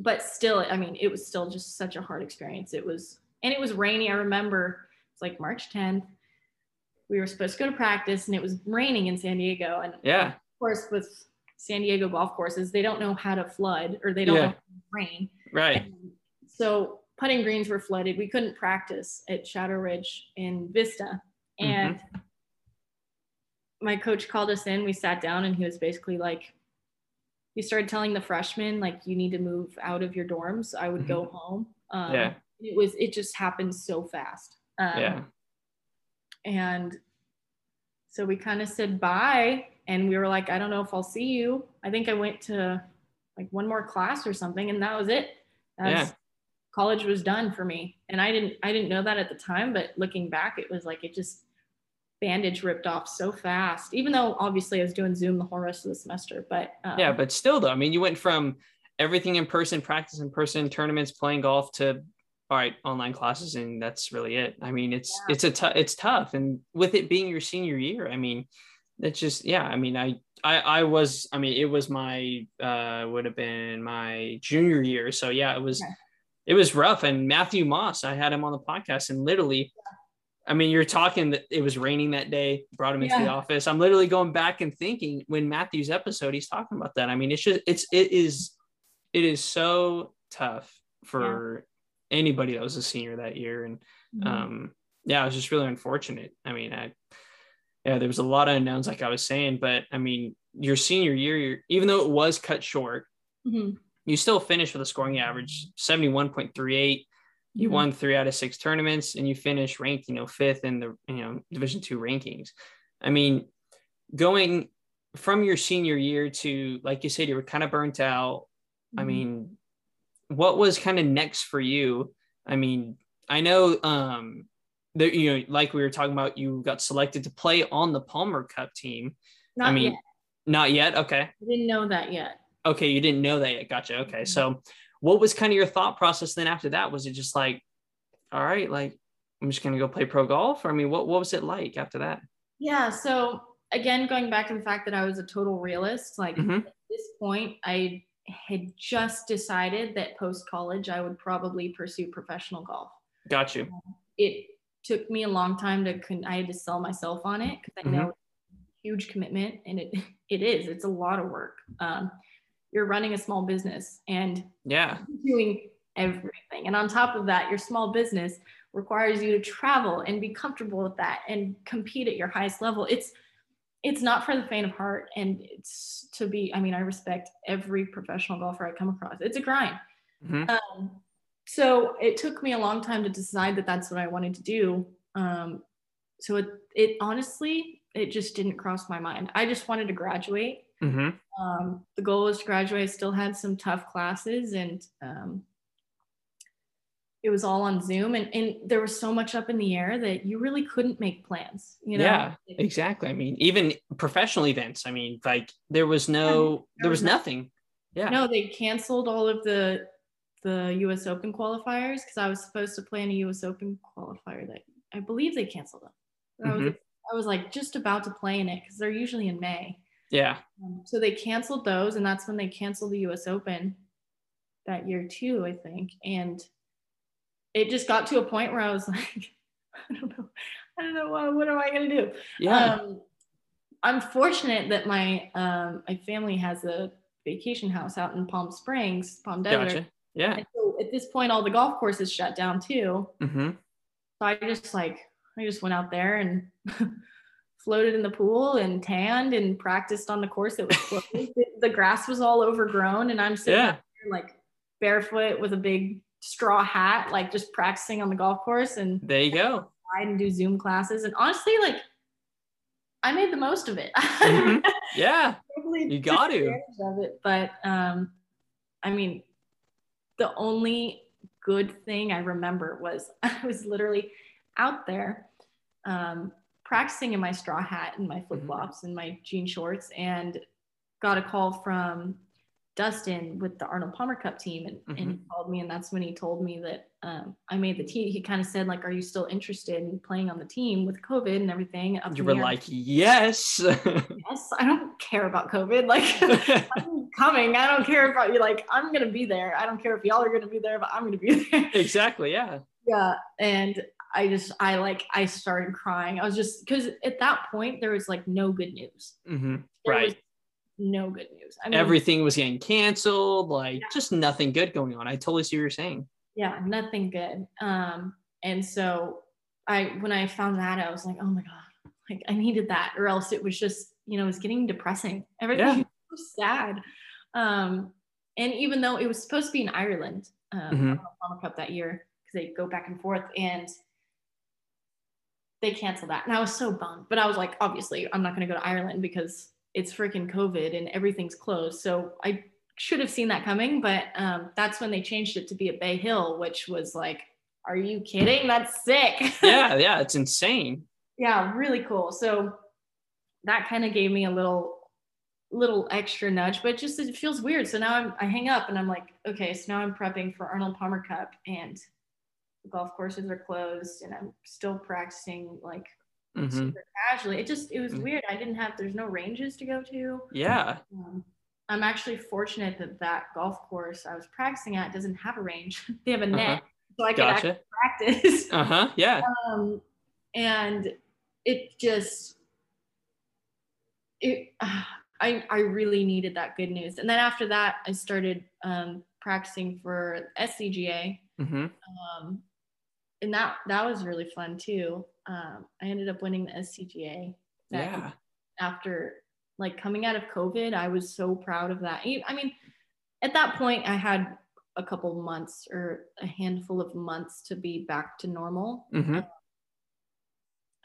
but still, I mean, it was still just such a hard experience. It was, and it was rainy. I remember it's like March tenth. We were supposed to go to practice and it was raining in San Diego. And yeah. of course, with San Diego golf courses, they don't know how to flood, or they don't yeah. know how to rain. Right. And so putting greens were flooded. We couldn't practice at Shadow Ridge in Vista. And mm-hmm. my coach called us in, we sat down, and he was basically like, he started telling the freshmen, like, you need to move out of your dorms. I would mm-hmm. go home. Um, yeah. It was, it just happened so fast. Um, yeah. And so we kind of said bye, and we were like, I don't know if I'll see you. I think I went to like one more class or something, and that was it. That yeah. was, college was done for me. And I didn't, I didn't know that at the time, but looking back, it was like, it just bandage ripped off so fast, even though obviously I was doing Zoom the whole rest of the semester, but um, yeah, but still though, I mean, you went from everything in person, practice in person, tournaments, playing golf, to all right, online classes, and that's really it. I mean, it's, yeah. it's a tough, it's tough. And with it being your senior year, I mean, it's just, yeah, I mean, I, I, I was, I mean, it was my, uh, would have been my junior year. So yeah, it was, yeah. it was rough. And Matthew Moss, I had him on the podcast, and literally, yeah. I mean, you're talking that it was raining that day, brought him into yeah. the office. I'm literally going back and thinking when Matthew's episode, he's talking about that. I mean, it's just, it's, it is, it is so tough for yeah. anybody that was a senior that year. And mm-hmm. um, yeah, it was just really unfortunate. I mean, I, yeah, there was a lot of unknowns, like I was saying, but I mean, your senior year, your, even though it was cut short, mm-hmm. you still finished with a scoring average, seventy-one point three eight. You won three out of six tournaments, and you finished ranked, you know, fifth in the, you know, division two rankings. I mean, going from your senior year to, like you said, you were kind of burnt out. Mm-hmm. I mean, what was kind of next for you? I mean, I know um, that, you know, like we were talking about, you got selected to play on the Palmer Cup team. Not I mean, yet. Not yet. Okay. I didn't know that yet. Okay. You didn't know that yet. Gotcha. Okay. Mm-hmm. So what was kind of your thought process then after that? Was it just like, all right, like, I'm just going to go play pro golf? Or, I mean, what, what was it like after that? Yeah. So again, going back to the fact that I was a total realist, like mm-hmm. at this point, I had just decided that post-college, I would probably pursue professional golf. Got you. Um, it took me a long time to, con- I had to sell myself on it, because I mm-hmm. know it's a huge commitment, and it, it is, it's a lot of work. Um, you're running a small business and yeah, doing everything. And on top of that, your small business requires you to travel and be comfortable with that and compete at your highest level. It's, it's not for the faint of heart. And it's to be, I mean, I respect every professional golfer I come across. It's a grind. Mm-hmm. Um, so it took me a long time to decide that that's what I wanted to do. Um, so it, it honestly, it just didn't cross my mind. I just wanted to graduate. Mm-hmm. Um, the goal was to graduate. I still had some tough classes, and um, it was all on Zoom, and, and there was so much up in the air that you really couldn't make plans, you know? Yeah, exactly. I mean, even professional events, I mean, like there was no, there was nothing. Yeah. No, they canceled all of the, the U S Open qualifiers, because I was supposed to play in a U S Open qualifier that I believe they canceled them. So mm-hmm. I was, I was like just about to play in it, because they're usually in May. Yeah. Um, so they canceled those, and that's when they canceled the U S Open that year too, I think. And it just got to a point where I was like, I don't know, I don't know what, what am I gonna do? Yeah. Um, I'm fortunate that my um, my family has a vacation house out in Palm Springs, Palm Desert. Gotcha. Yeah. And so at this point, all the golf courses shut down too. Mm-hmm. So I just like I just went out there and. Floated in the pool and tanned and practiced on the course that was closed. the, the grass was all overgrown, and I'm sitting yeah. there, like barefoot with a big straw hat, like just practicing on the golf course. And there you go. outside and do Zoom classes. And honestly, like, I made the most of it. Mm-hmm. Yeah, totally you got to. Of it. But um, I mean, the only good thing I remember was I was literally out there um, practicing in my straw hat and my flip flops mm-hmm. and my jean shorts, and got a call from Dustin with the Arnold Palmer Cup team, and, mm-hmm. and he called me, and that's when he told me that um, I made the team. He kind of said, like, are you still interested in playing on the team with COVID and everything? Up you were like, yes. Yes, I don't care about COVID. Like, I'm coming. I don't care about you. Like, I'm going to be there. I don't care if y'all are going to be there, but I'm going to be there. Exactly. Yeah. Yeah. And I just, I like, I started crying. I was just, because at that point there was like no good news. Mm-hmm. Right. No good news. I mean, everything was getting canceled, like yeah. just nothing good going on. I totally see what you're saying. Yeah, nothing good. Um, and so I, when I found that, I was like, oh my God, like I needed that, or else it was just, you know, it was getting depressing. Everything yeah. was so sad. Um, and even though it was supposed to be in Ireland, um, mm-hmm. Palmer Cup that year, because they go back and forth, and they canceled that. And I was so bummed, but I was like, obviously, I'm not going to go to Ireland because it's freaking COVID and everything's closed. So I should have seen that coming, but um, that's when they changed it to be at Bay Hill, which was like, are you kidding? That's sick. Yeah. Yeah. It's insane. Yeah. Really cool. So that kind of gave me a little, little extra nudge, but just, it feels weird. So now I'm, I hang up and I'm like, okay, so now I'm prepping for Arnold Palmer Cup, and the golf courses are closed, and I'm still practicing like mm-hmm. super casually. It just, it was mm-hmm. weird. I didn't have, there's no ranges to go to. Yeah. Um, I'm actually fortunate that that golf course I was practicing at doesn't have a range. They have a net, uh-huh. so I gotcha. Could actually practice. Uh-huh, yeah. Um, and it just, it, uh, I, I really needed that good news. And then after that, I started um, practicing for S C G A. Mm-hmm. Um, and that, that was really fun too. Um, I ended up winning the S C G A. Yeah. After like coming out of COVID, I was so proud of that. I mean, at that point I had a couple months or a handful of months to be back to normal. Mm-hmm. uh,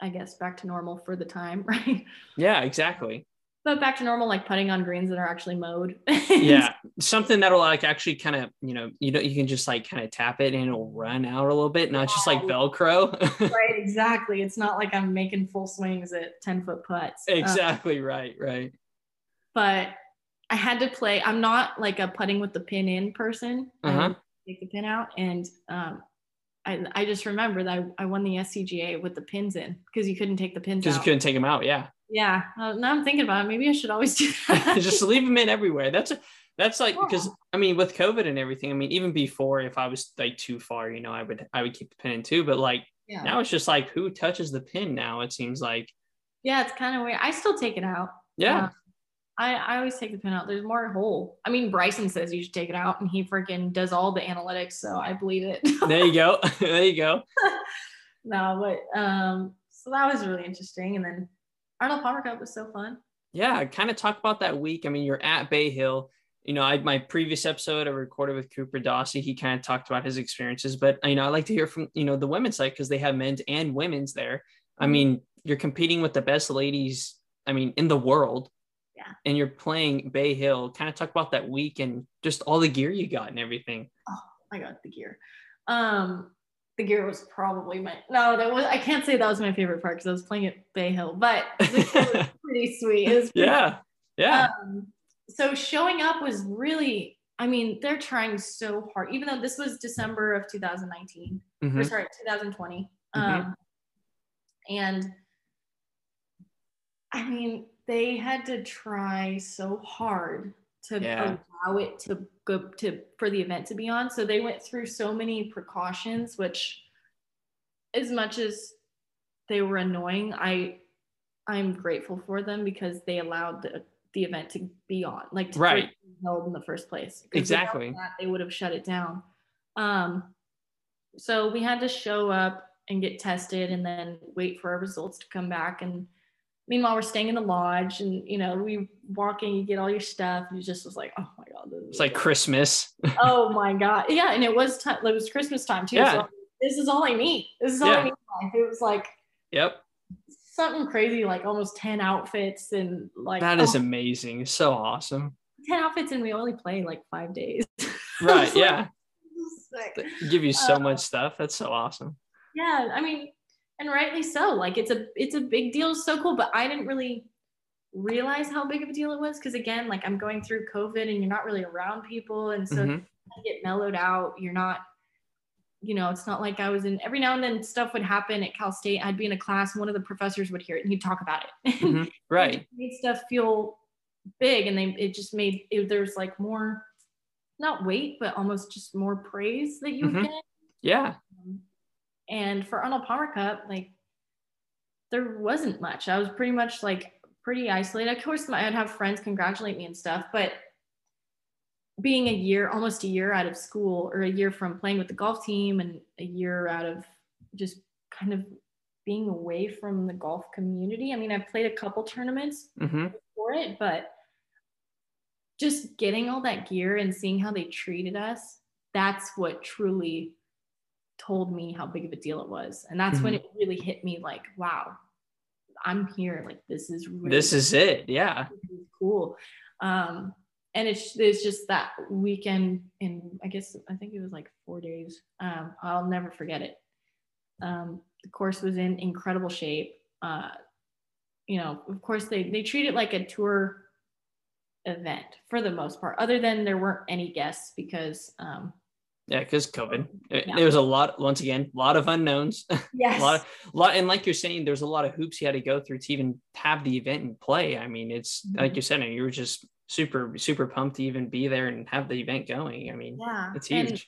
I guess back to normal for the time, right? Yeah, exactly. But back to normal, like putting on greens that are actually mowed. Yeah, something that'll like actually kind of, you know, you know, you can just like kind of tap it and it'll run out a little bit, not yeah. just like Velcro. Right, exactly. It's not like I'm making full swings at ten foot putts. Exactly, um, right, right. But I had to play. I'm not like a putting with the pin in person. Uh-huh. I take the pin out, and um, I I just remember that I, I won the S C G A with the pins in, because you couldn't take the pins out. Because you couldn't take them out, yeah. Yeah, uh, now I'm thinking about it. Maybe I should always do that. Just leave them in everywhere. That's a, that's like, because yeah. I mean, with COVID and everything, I mean, even before, if I was like too far, you know, I would I would keep the pin in too. But like yeah. now it's just like, who touches the pin now? It seems like. Yeah, it's kind of weird. I still take it out. Yeah. Uh, I, I always take the pin out. There's more hole. I mean, Bryson says you should take it out, and he freaking does all the analytics, so I believe it. There you go. There you go. No, but um, so that was really interesting, and then Arnold Palmer Cup was so fun. Yeah, kind of talk about that week. I mean, you're at Bay Hill. You know, I, my previous episode I recorded with Cooper Dossie, he kind of talked about his experiences, but you know, I like to hear from, you know, the women's side, because they have men's and women's there. I mean, you're competing with the best ladies, I mean, in the world. Yeah. And you're playing Bay Hill. Kind of talk about that week and just all the gear you got and everything. Oh, I got the gear. Um, The gear was probably my, no, that was, I can't say that was my favorite part, because I was playing at Bay Hill, but it was pretty sweet. It was pretty yeah. Cool. Yeah. Um, so showing up was really, I mean, they're trying so hard, even though this was December of two thousand nineteen, mm-hmm. or sorry, two thousand twenty. Mm-hmm. Um, and I mean, they had to try so hard to yeah. allow it to go to for the event to be on. So they went through so many precautions, which as much as they were annoying, I I'm grateful for them, because they allowed the, the event to be on, like to right. be held in the first place. Exactly. That, they would have shut it down. Um, so we had to show up and get tested, and then wait for our results to come back, and meanwhile, we're staying in the lodge, and, you know, we walk in, you get all your stuff. And it just was like, oh my God. This is it's like Christmas. Oh my God. Yeah. And it was, t- it was Christmas time too. Yeah. So this is all I need. This is all yeah. I need in life. It was like, yep, something crazy, like almost ten outfits, and like that is oh, amazing. It's so awesome. ten outfits, and we only play like five days. Right? Yeah. Like, they give you so uh, much stuff. That's so awesome. Yeah, I mean, and rightly so. Like it's a it's a big deal. It's so cool, but I didn't really realize how big of a deal it was because again, like I'm going through COVID, and you're not really around people, and so mm-hmm. you get mellowed out. You're not. You know, it's not like I was in, every now and then stuff would happen at Cal State. I'd be in a class, one of the professors would hear it and he'd talk about it. Mm-hmm. Right. It made stuff feel big, and they, it just made, it, there's like more, not weight, but almost just more praise that you mm-hmm. would get. Yeah. Um, and for Arnold Palmer Cup, like there wasn't much. I was pretty much like pretty isolated. Of course, I'd have friends congratulate me and stuff, but being a year, almost a year out of school, or a year from playing with the golf team, and a year out of just kind of being away from the golf community. I mean, I've played a couple tournaments mm-hmm. before it, but just getting all that gear and seeing how they treated us, that's what truly told me how big of a deal it was. And that's mm-hmm. when it really hit me like, wow, I'm here. Like, this is really this is it. Yeah. Cool. Um, And it's, it's just that weekend in, I guess, I think it was like four days. Um, I'll never forget it. Um, the course was in incredible shape. Uh, you know, of course, they, they treat it like a tour event for the most part, other than there weren't any guests because. Um, yeah, because COVID. It, yeah. There was a lot, once again, a lot of unknowns. Yes. a lot, of, a lot, and like you're saying, there's a lot of hoops you had to go through to even have the event and play. I mean, it's mm-hmm. like you said, you were just super super pumped to even be there and have the event going. I mean, yeah, it's huge. And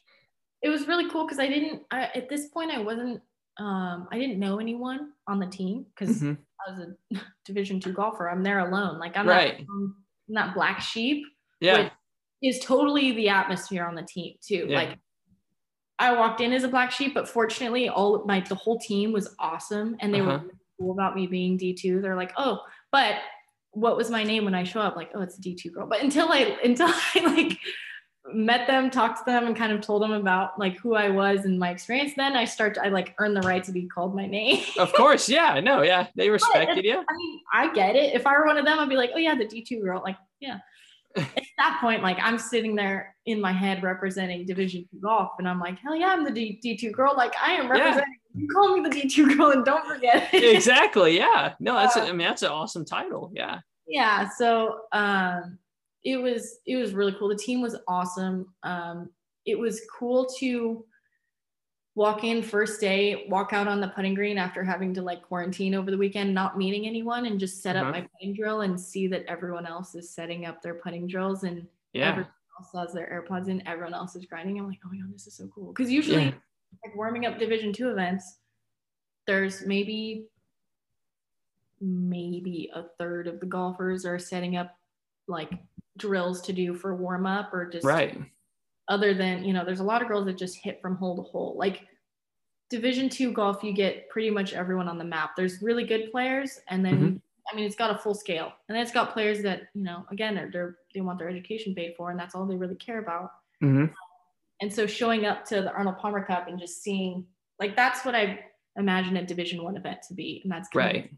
it was really cool because I didn't I, at this point I wasn't um I didn't know anyone on the team because mm-hmm. I was a Division two golfer. I'm there alone. Like I'm right. not I'm not black sheep. Yeah, which is totally the atmosphere on the team too. Yeah. Like I walked in as a black sheep, but fortunately all my the whole team was awesome, and they uh-huh. were really cool about me being D two. They're like, oh, but what was my name when I show up? Like, oh, it's a D two girl. But until I, until I like met them, talked to them, and kind of told them about like who I was and my experience, then I start to, I like earn the right to be called my name. Of course. Yeah. No. Yeah. They respected you. I mean, I get it. If I were one of them, I'd be like, oh yeah, the D two girl. Like, yeah. At that point, like I'm sitting there in my head representing Division two golf, and I'm like, hell yeah, I'm the D- D2 girl. Like I am representing, yeah. You call me the D two girl and don't forget it. Exactly. Yeah. No, that's, uh, I mean, that's an awesome title. Yeah. Yeah. So, um, it was, it was really cool. The team was awesome. Um, it was cool to walk in first day, walk out on the putting green after having to like quarantine over the weekend, not meeting anyone, and just set uh-huh. up my putting drill and see that everyone else is setting up their putting drills, and yeah. everyone else has their AirPods in, everyone else is grinding. I'm like, oh my God, this is so cool. Cause usually yeah. like warming up Division two events, there's maybe maybe a third of the golfers are setting up like drills to do for warm up, or just right. other than, you know, there's a lot of girls that just hit from hole to hole. Like Division two golf, you get pretty much everyone on the map. There's really good players, and then mm-hmm. I mean it's got a full scale, and then it's got players that, you know, again they're, they're they want their education paid for, and that's all they really care about. Mm-hmm. um, and so showing up to the Arnold Palmer Cup and just seeing like that's what I imagine a Division one event to be, and that's right.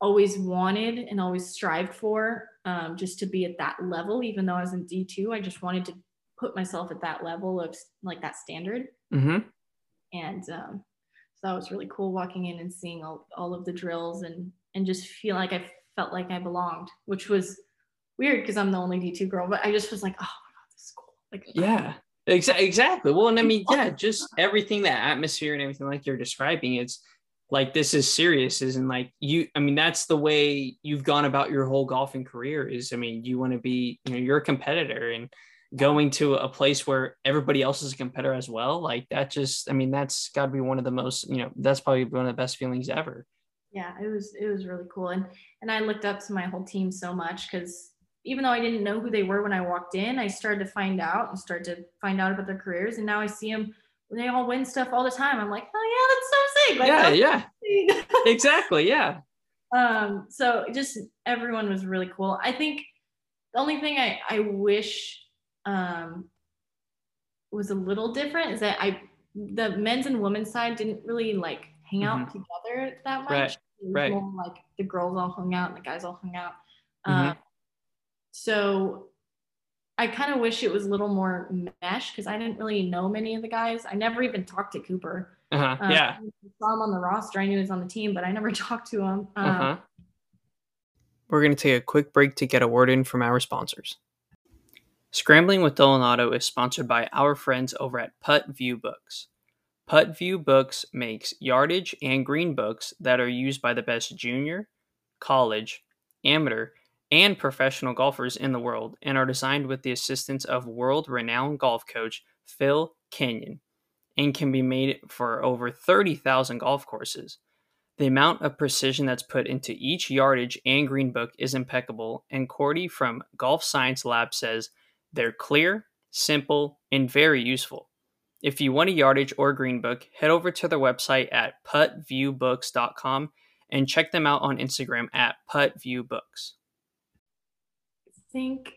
always wanted and always strived for, um, just to be at that level. Even though I was in D two, I just wanted to put myself at that level of like that standard. Mm-hmm. And um, so that was really cool walking in and seeing all, all of the drills, and, and just feel like I felt like I belonged, which was weird because I'm the only D two girl, but I just was like, oh my God, this is cool. Like, yeah, exa- exactly. Well, and I mean, yeah, just everything, that atmosphere and everything like you're describing, it's like, this is serious, isn't like you, I mean, that's the way you've gone about your whole golfing career is, I mean, you want to be, you know, you're a competitor, and going to a place where everybody else is a competitor as well. Like that just, I mean, that's gotta be one of the most, you know, that's probably one of the best feelings ever. Yeah, it was, it was really cool. And, and I looked up to my whole team so much, because even though I didn't know who they were when I walked in, I started to find out and started to find out about their careers. And now I see them, they all win stuff all the time. I'm like, oh yeah, that's so sick. Like, yeah, yeah, so exactly. Yeah. Um, so just everyone was really cool. I think the only thing I, I wish um, was a little different is that I, the men's and women's side didn't really like hang out mm-hmm. together that much. Right. It was right. more like the girls all hung out and the guys all hung out. Mm-hmm. Um, so I kind of wish it was a little more mesh because I didn't really know many of the guys. I never even talked to Cooper. Uh-huh. Um, yeah. I saw him on the roster. I knew he was on the team, but I never talked to him. Um, uh-huh. We're going to take a quick break to get a word in from our sponsors. Scrambling with Dylan Otto is sponsored by our friends over at Putt View Books. Putt View Books makes yardage and green books that are used by the best junior, college, amateur, and professional golfers in the world, and are designed with the assistance of world-renowned golf coach Phil Kenyon, and can be made for over thirty thousand golf courses. The amount of precision that's put into each yardage and green book is impeccable, and Cordy from Golf Science Lab says they're clear, simple, and very useful. If you want a yardage or green book, head over to their website at putt view books dot com and check them out on Instagram at putt view books. Think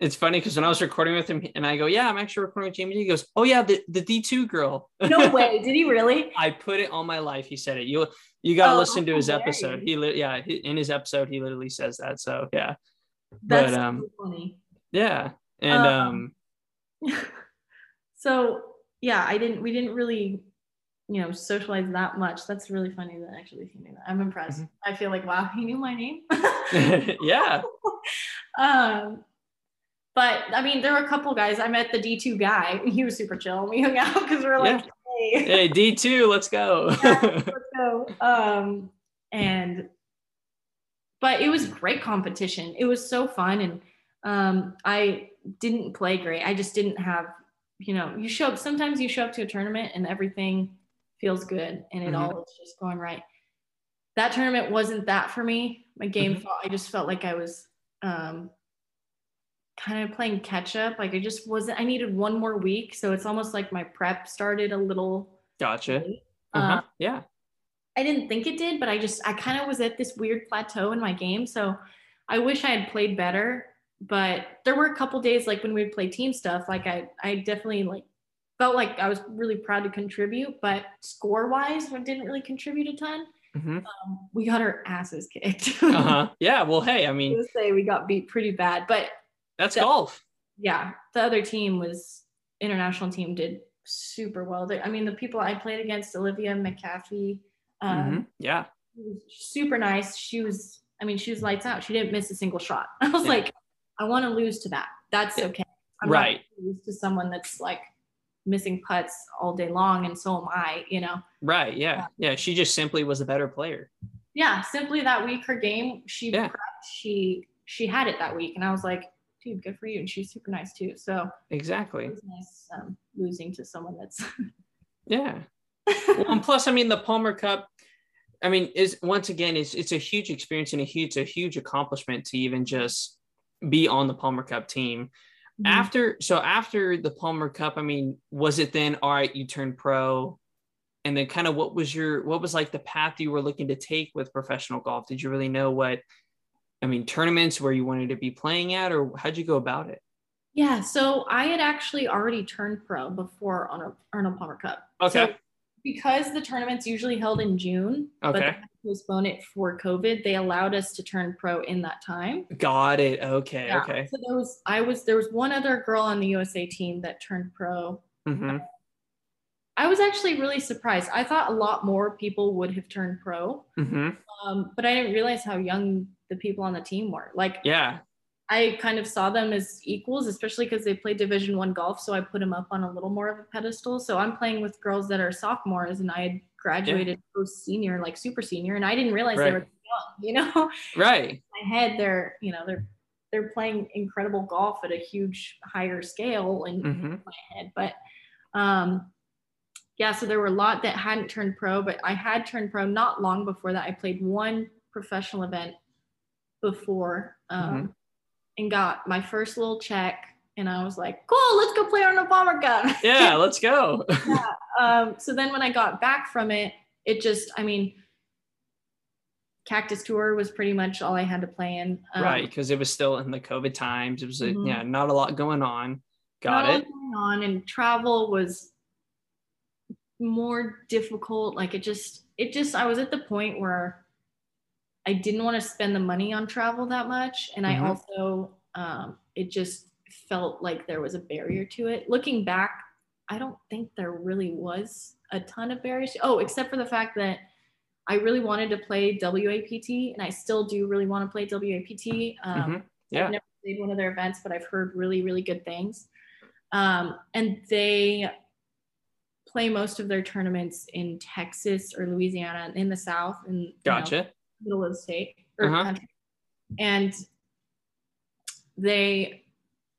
it's funny because when I was recording with him and I go, yeah, I'm actually recording with Jamie, he goes, oh yeah, the, the D two girl. No way, did he really? I put it on my life. He said it. You you gotta oh, listen to his episode. He li- yeah, he, in his episode he literally says that. So yeah, that's but, um, so funny. Yeah, and um, um so yeah, I didn't. We didn't really, you know, socialize that much. That's really funny that actually he knew that. I'm impressed. Mm-hmm. I feel like wow, he knew my name. Yeah. Um, but I mean, there were a couple guys. I met the D two guy. He was super chill. We hung out because we were yeah. like, hey. hey, D two, let's go. Yeah, let's go. Um, and but it was great competition. It was so fun, and um, I didn't play great. I just didn't have, you know, you show up. Sometimes you show up to a tournament and everything feels good, and it mm-hmm. all is just going right. That tournament wasn't that for me. My game mm-hmm. felt, I just felt like I was. Um, kind of playing catch up. Like I just wasn't, I needed one more week. So it's almost like my prep started a little. Gotcha. Uh-huh. Um, yeah. I didn't think it did, but I just, I kind of was at this weird plateau in my game. So I wish I had played better, but there were a couple days, like when we would play team stuff, like I, I definitely like felt like I was really proud to contribute, but score wise, I didn't really contribute a ton. Mm-hmm. Um, we got our asses kicked. uh-huh. Yeah. Well, hey, I mean, I was gonna say we got beat pretty bad, but that's the, golf. Yeah, the other team was international team did super well. They, I mean, the people I played against, Olivia McCaffey. Um, mm-hmm. Yeah. Super nice. She was. I mean, she was lights out. She didn't miss a single shot. I was yeah. like, I want to lose to that. That's yeah. okay. I'm right. Not gonna lose to someone that's like missing putts all day long, and so am I, you know. Right. Yeah. Yeah. She just simply was a better player. Yeah. Simply that week, her game, she yeah. prepped, she she had it that week, and I was like, dude, good for you. And she's super nice too. So exactly. It was nice um, losing to someone that's. yeah. Well, and plus, I mean, the Palmer Cup. I mean, is once again, it's it's a huge experience and a huge a huge accomplishment to even just be on the Palmer Cup team. After so after the Palmer Cup, I mean, was it then all right, you turned pro, and then kind of what was your what was like the path you were looking to take with professional golf? Did you really know what I mean tournaments where you wanted to be playing at, or how'd you go about it? Yeah, so I had actually already turned pro before Arnold, Arnold Palmer Cup. Okay. So because the tournament's usually held in June, okay. but they had to postpone it for COVID, they allowed us to turn pro in that time. Got it. Okay. Yeah. Okay. So there was, I was, there was one other girl on the U S A team that turned pro. Mm-hmm. I was actually really surprised. I thought a lot more people would have turned pro, mm-hmm. um, but I didn't realize how young the people on the team were. Like, yeah, I kind of saw them as equals, especially because they play Division One golf. So I put them up on a little more of a pedestal. So I'm playing with girls that are sophomores, and I had graduated yeah. post senior, like super senior, and I didn't realize right. they were young. You know, right? In my head, they're you know they're they're playing incredible golf at a huge higher scale in, mm-hmm. in my head. But um, yeah, so there were a lot that hadn't turned pro, but I had turned pro not long before that. I played one professional event before. Um, mm-hmm. and got my first little check, and I was like, cool, let's go play Arnold Palmer Cup. Yeah, let's go. yeah. Um, so then when I got back from it, it just, I mean, Cactus Tour was pretty much all I had to play in. Um, right, because it was still in the COVID times. It was, mm-hmm. a, yeah, not a lot going on. Got not it. Going on, and travel was more difficult. Like it just, it just, I was at the point where I didn't want to spend the money on travel that much. And mm-hmm. I also, um, it just felt like there was a barrier to it. Looking back, I don't think there really was a ton of barriers. Oh, except for the fact that I really wanted to play W A P T, and I still do really want to play W A P T. Um, mm-hmm. Yeah. I've never played one of their events, but I've heard really, really good things. Um, and they play most of their tournaments in Texas or Louisiana, in the South, in gotcha. You know, middle of the state or uh-huh. country. And they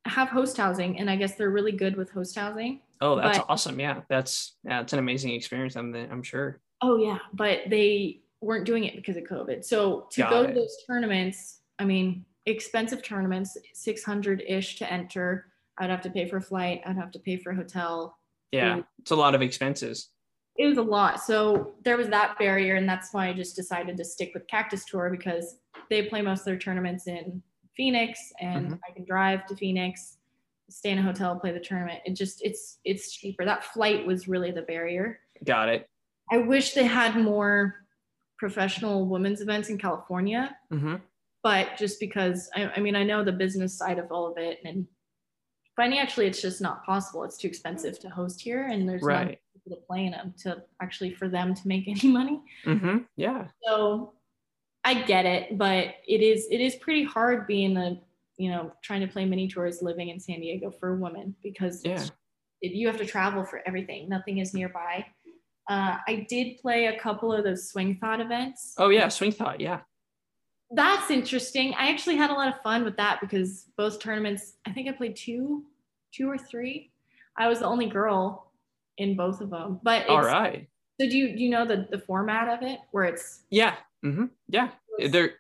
have host housing, and I guess they're really good with host housing. Oh, that's but, awesome. Yeah. That's, yeah, it's an amazing experience. I'm, I'm sure. Oh yeah. But they weren't doing it because of COVID. So to Got go it. to those tournaments, I mean, expensive tournaments, six hundred ish to enter. I'd have to pay for a flight. I'd have to pay for a hotel. Yeah. Food. It's a lot of expenses. It was a lot. So there was that barrier. And that's why I just decided to stick with Cactus Tour, because they play most of their tournaments in Phoenix, and mm-hmm. I can drive to Phoenix, stay in a hotel, play the tournament. It just, it's, it's cheaper. That flight was really the barrier. Got it. I wish they had more professional women's events in California, mm-hmm. but just because, I, I mean, I know the business side of all of it, and financially it's just not possible. It's too expensive to host here, and there's right. not people to play in them to actually, for them to make any money. Mm-hmm. Yeah. So I get it, but it is, it is pretty hard being a, you know, trying to play mini tours living in San Diego for women, because yeah. it's, it, you have to travel for everything. Nothing is nearby. Uh, I did play a couple of those Swing Thought events. Oh yeah. Swing Thought. Yeah. That's interesting. I actually had a lot of fun with that, because both tournaments, I think I played two, two or three. I was the only girl in both of them, but it's, all right. So do you, do you know the, the format of it, where it's, yeah. Mm-hmm. Yeah. They're,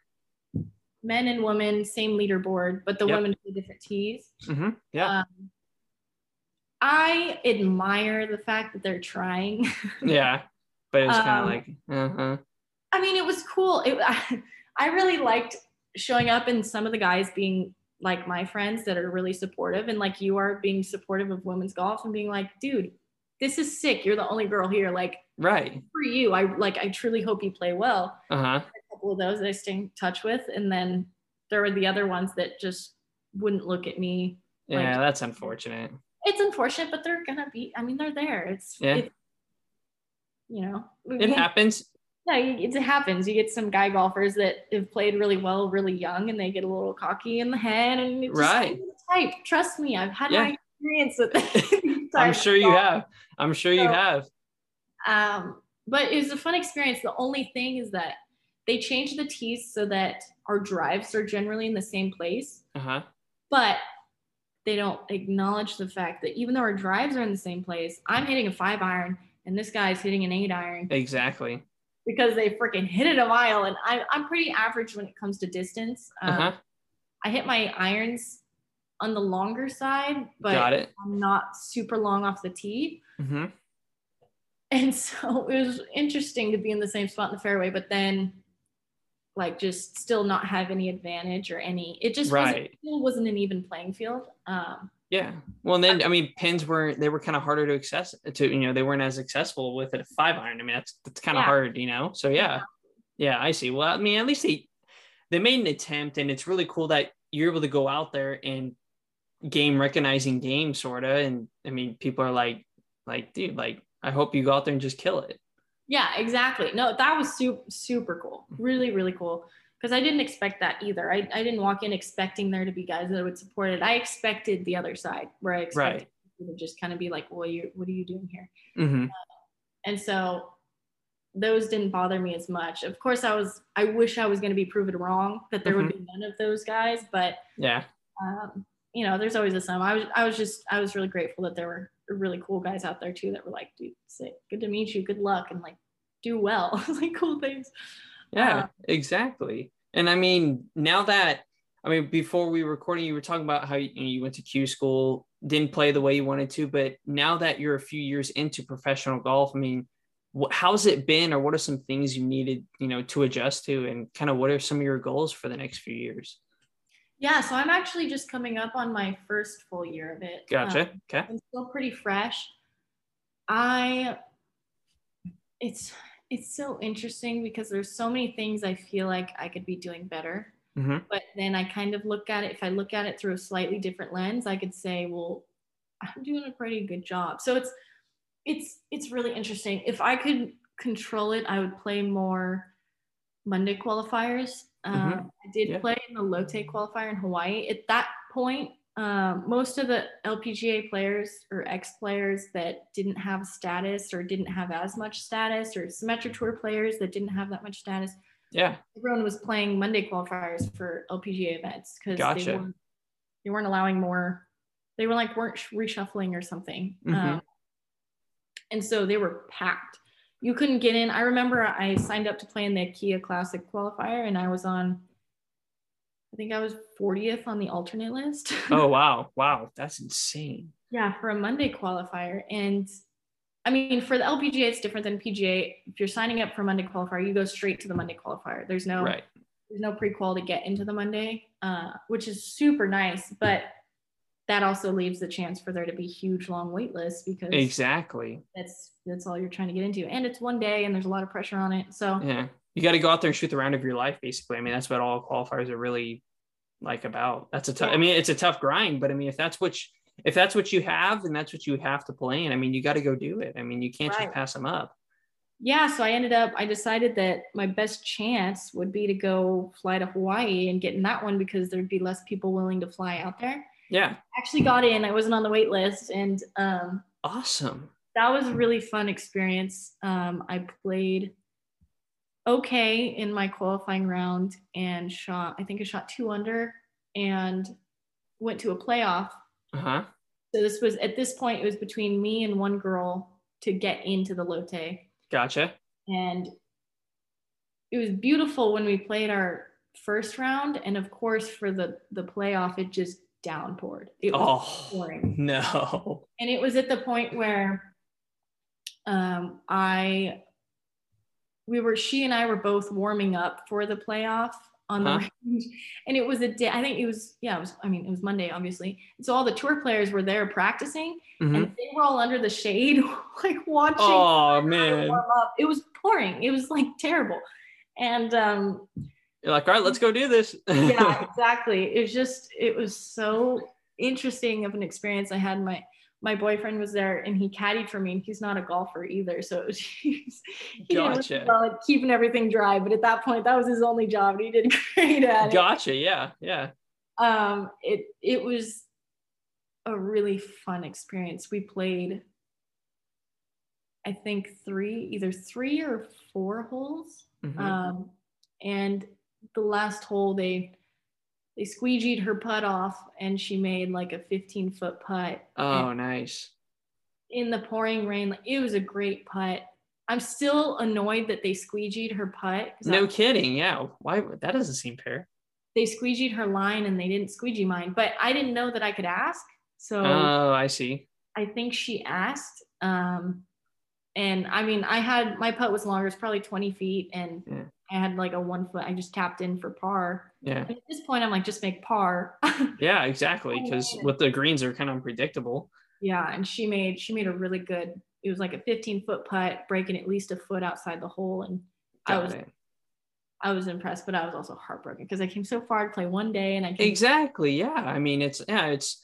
men and women, same leaderboard, but the yep. women play different tees. Mm-hmm. Yeah. Um, I admire the fact that they're trying. Yeah, but it was um, kind of like, uh-huh. I mean, it was cool. It, I, I really liked showing up and some of the guys being like my friends that are really supportive, and like you are, being supportive of women's golf and being like, dude, this is sick. You're the only girl here. Like, right. For you, I like. I truly hope you play well. Uh-huh. Of those that I stay in touch with, and then there were the other ones that just wouldn't look at me. Yeah, like, that's unfortunate. It's unfortunate, but they're gonna be, I mean, they're there. It's yeah it's, you know, it yeah. happens. Yeah, it happens. You get some guy golfers that have played really well really young, and they get a little cocky in the head, and it's right just type. Trust me, I've had yeah. my experience with it. I'm sure you have. I'm sure so, you have um but it was a fun experience. The only thing is that they changed the tees so that our drives are generally in the same place, uh-huh. but they don't acknowledge the fact that even though our drives are in the same place, I'm hitting a five iron and this guy's hitting an eight iron. Exactly. Because they freaking hit it a mile, and I, I'm pretty average when it comes to distance. Um, uh-huh. I hit my irons on the longer side, but Got it. I'm not super long off the tee. Mm-hmm. And so it was interesting to be in the same spot in the fairway, but then like just still not have any advantage or any, it just right. wasn't, it wasn't an even playing field. Um, yeah. Well, and then, I mean, pins were, they were kind of harder to access to, you know, they weren't as accessible with a five iron. I mean, that's, that's kind of yeah. hard, you know? So yeah. yeah. Yeah. I see. Well, I mean, at least they, they made an attempt, and it's really cool that you're able to go out there and game recognizing game sort of. And I mean, people are like, like, dude, like, I hope you go out there and just kill it. Yeah, exactly. No, that was super, super cool. Really, really cool. Because I didn't expect that either. I, I didn't walk in expecting there to be guys that would support it. I expected the other side, where I expected right. people to just kind of be like, well, you, what are you doing here? Mm-hmm. Uh, and so those didn't bother me as much. Of course, I was, I wish I was going to be proven wrong that there mm-hmm. would be none of those guys, but yeah, um, you know, there's always a some. I was, I was just, I was really grateful that there were really cool guys out there too that were like, dude, sick, good to meet you, good luck, and like do well. Like cool things. Yeah, um, exactly. And I mean, now that, I mean, before we were recording, you were talking about how you, you, know, you went to Q school, didn't play the way you wanted to, but now that you're a few years into professional golf, I mean, wh- how's it been, or what are some things you needed, you know, to adjust to, and kind of what are some of your goals for the next few years? Yeah, so I'm actually just coming up on my first full year of it. Gotcha. Um, okay. I'm still pretty fresh. I it's it's so interesting because there's so many things I feel like I could be doing better. Mm-hmm. But then I kind of look at it, if I look at it through a slightly different lens, I could say, well, I'm doing a pretty good job. So it's it's it's really interesting. If I could control it, I would play more Monday qualifiers. Mm-hmm. um, I did yeah. play in the Lotte qualifier in Hawaii. At that point, um, most of the L P G A players or ex-players that didn't have status or didn't have as much status, or Symetra Tour players that didn't have that much status, yeah, everyone was playing Monday qualifiers for L P G A events because gotcha. they, weren't, they weren't allowing more. They were like weren't reshuffling or something. Mm-hmm. um, and so they were packed. You couldn't get in. I remember I signed up to play in the Kia Classic qualifier, and I was on, I think I was fortieth on the alternate list. Oh, wow. Wow. That's insane. Yeah, for a Monday qualifier. And I mean, for the L P G A, it's different than P G A. If you're signing up for Monday qualifier, you go straight to the Monday qualifier. There's no, right. there's no pre-qual to get into the Monday, uh, which is super nice. But that also leaves the chance for there to be huge long wait lists because exactly that's that's all you're trying to get into, and it's one day and there's a lot of pressure on it. So yeah, you got to go out there and shoot the round of your life, basically. I mean, that's what all qualifiers are really like about. That's a tough yeah. I mean, it's a tough grind, but I mean, if that's what you, if that's what you have, then that's what you have to play in. I mean, you got to go do it. I mean, you can't right. just pass them up. Yeah, so I ended up, I decided that my best chance would be to go fly to Hawaii and get in that one because there'd be less people willing to fly out there. Yeah, actually got in. I wasn't on the wait list, and um, awesome. That was a really fun experience. Um, I played okay in my qualifying round and shot. I think I shot two under and went to a playoff. Uh huh. So this was at this point it was between me and one girl to get into the Lotte. Gotcha. And it was beautiful when we played our first round, and of course for the the playoff it just downpoured. It was oh, pouring. No. And it was at the point where um I we were she and I were both warming up for the playoff on huh? the range. And it was a day, I think it was yeah, it was I mean it was Monday obviously. And so all the tour players were there practicing mm-hmm. and they were all under the shade like watching oh, man. warm up. It was pouring. It was like terrible. And um you're like, all right, let's go do this. Yeah, exactly. It was just, it was so interesting of an experience I had. My my boyfriend was there and he caddied for me, and he's not a golfer either. So it was, he gotcha. did really well at keeping everything dry. But at that point, that was his only job, and he did great at it. Gotcha. Yeah, yeah. Um, it it was a really fun experience. We played, I think three, either three or four holes, mm-hmm. um, and the last hole they they squeegeed her putt off and she made like a fifteen foot putt. Oh, and nice. In the pouring rain, it was a great putt. I'm still annoyed that they squeegeed her putt. No was, kidding. Yeah. Why? That doesn't seem fair. They squeegeed her line and they didn't squeegee mine, but I didn't know that I could ask. So oh, I see. I think she asked. Um, and I mean, I had, my putt was longer. It's probably twenty feet. And yeah. I had like a one foot, I just tapped in for par. Yeah. And at this point I'm like, just make par. Yeah, exactly. Because with the greens are kind of unpredictable. Yeah. And she made, she made a really good, it was like a fifteen foot putt, breaking at least a foot outside the hole. And Got I was, it. I was impressed, but I was also heartbroken because I came so far to play one day and I came- Exactly. Yeah. I mean, it's, yeah, it's,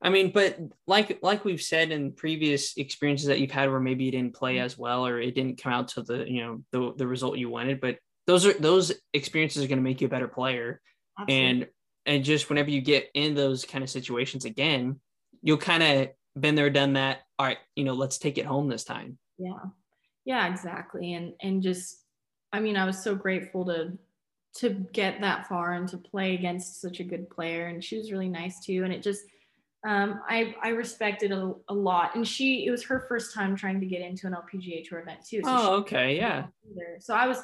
I mean, but like, like we've said in previous experiences that you've had where maybe you didn't play as well, or it didn't come out to the, you know, the, the result you wanted, but those are those experiences are going to make you a better player. Absolutely. and and just whenever you get in those kind of situations again, you'll kind of been there, done that. All right, you know, let's take it home this time. Yeah, yeah, exactly. And and just, I mean, I was so grateful to to get that far and to play against such a good player, and she was really nice too. And it just, um, I I respected a, a lot. And she, it was her first time trying to get into an L P G A tour event too. So oh, okay, yeah. So I was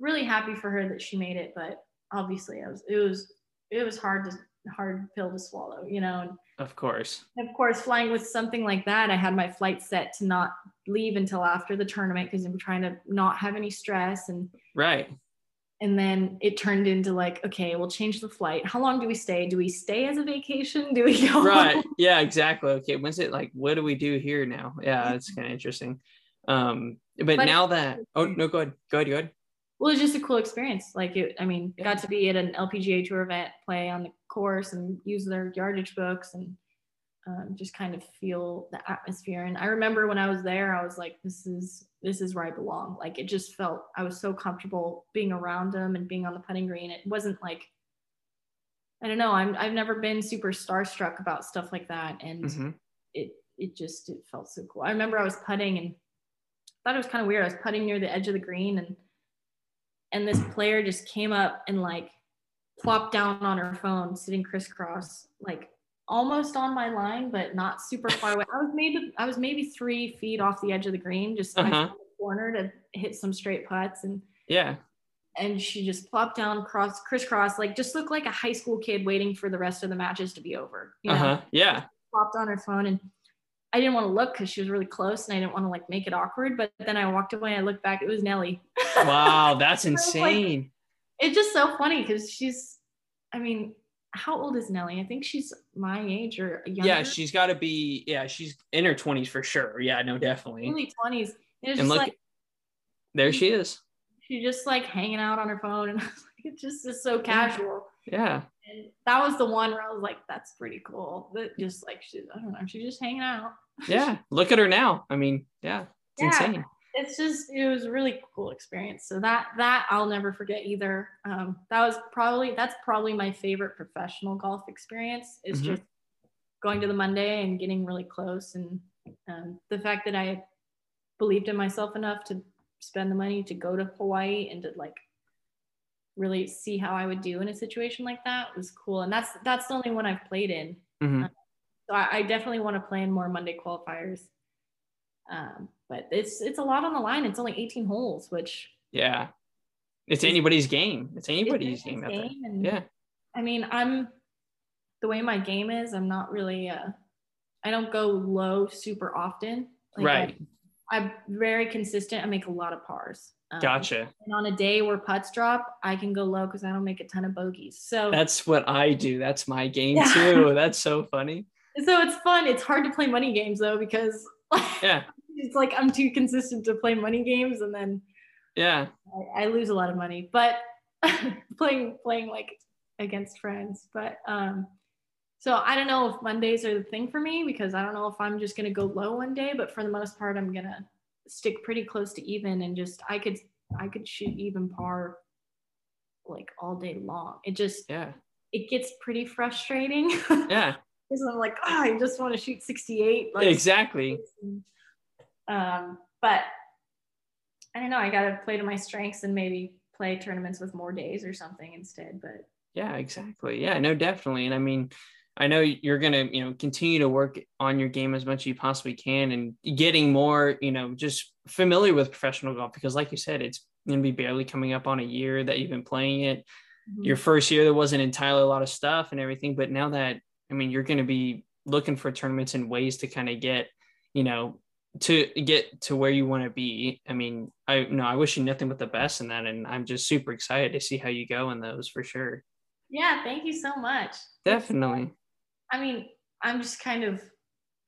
really happy for her that she made it, but obviously I was, it was, it was hard to hard pill to swallow, you know? And of course, and of course, flying with something like that, I had my flight set to not leave until after the tournament, cause I'm trying to not have any stress. And right. And then it turned into like, okay, we'll change the flight. How long do we stay? Do we stay as a vacation? Do we go? Right. Yeah, exactly. Okay. When's it like, what do we do here now? Yeah. It's kind of interesting. Um, But, but now that oh no go ahead go ahead go ahead well, it's just a cool experience. Like it, I mean, yeah. Got to be at an L P G A tour event, play on the course, and use their yardage books, and um, just kind of feel the atmosphere. And I remember when I was there, I was like, "This is this is where I belong." Like it just felt, I was so comfortable being around them and being on the putting green. It wasn't like, I don't know. I'm I've never been super starstruck about stuff like that, and mm-hmm. it it just it felt so cool. I remember I was putting and thought it was kind of weird. I was putting near the edge of the green and. And this player just came up and like plopped down on her phone, sitting crisscross, like almost on my line, but not super far away. I was maybe I was maybe three feet off the edge of the green, just uh-huh. I found the corner to hit some straight putts, and yeah, and she just plopped down, cross crisscross, like just looked like a high school kid waiting for the rest of the matches to be over. You know? Uh-huh. Yeah, she plopped on her phone, and I didn't want to look because she was really close and I didn't want to like make it awkward. But then I walked away and I looked back, it was Nelly. Wow, that's insane. Like, it's just so funny because she's, I mean, how old is Nelly? I think she's my age or younger. Yeah, she's got to be, yeah, she's in her twenties for sure. Yeah, no, definitely. Early twenties. And, and look, like, there she is. She's just like hanging out on her phone and I was like, it's just, it's so casual. Yeah. And that was the one where I was like, that's pretty cool. That just like, she's, I don't know, she's just hanging out. Yeah. Look at her now. I mean, yeah, it's yeah, insane. It's just, it was a really cool experience. So that, that I'll never forget either. Um, that was probably, that's probably my favorite professional golf experience is mm-hmm. just going to the Monday and getting really close. And um, the fact that I believed in myself enough to spend the money to go to Hawaii and to like, really see how I would do in a situation like that was cool. And that's that's the only one I've played in. Mm-hmm. um, so I, I definitely want to play in more Monday qualifiers. Um, but it's it's a lot on the line. It's only eighteen holes, which yeah, it's anybody's game. It's anybody's, it's anybody's game. game and, yeah, I mean, I'm the way my game is. I'm not really. Uh, I don't go low super often. Like right. I, I'm very consistent. I make a lot of pars. Um, gotcha. And on a day where putts drop, I can go low because I don't make a ton of bogeys. So that's what I do. That's my game yeah. too. That's so funny. So it's fun. It's hard to play money games though because yeah, it's like I'm too consistent to play money games, and then yeah, I, I lose a lot of money. But playing playing like against friends. But um, so I don't know if Mondays are the thing for me because I don't know if I'm just gonna go low one day. But for the most part, I'm gonna stick pretty close to even, and just I could I could shoot even par like all day long. It just yeah it gets pretty frustrating. Yeah, because I'm like ah, oh, I just want to shoot sixty-eight. Like, exactly. Um, but I don't know. I gotta play to my strengths and maybe play tournaments with more days or something instead. But yeah, exactly. Yeah, no, definitely. And I mean, I know you're going to, you know, continue to work on your game as much as you possibly can and getting more, you know, just familiar with professional golf, because like you said, it's going to be barely coming up on a year that you've been playing it. Mm-hmm. Your first year, there wasn't entirely a lot of stuff and everything, but now that, I mean, you're going to be looking for tournaments and ways to kind of get, you know, to get to where you want to be. I mean, I no, I wish you nothing but the best in that. And I'm just super excited to see how you go in those for sure. Yeah. Thank you so much. Definitely. I mean, I'm just kind of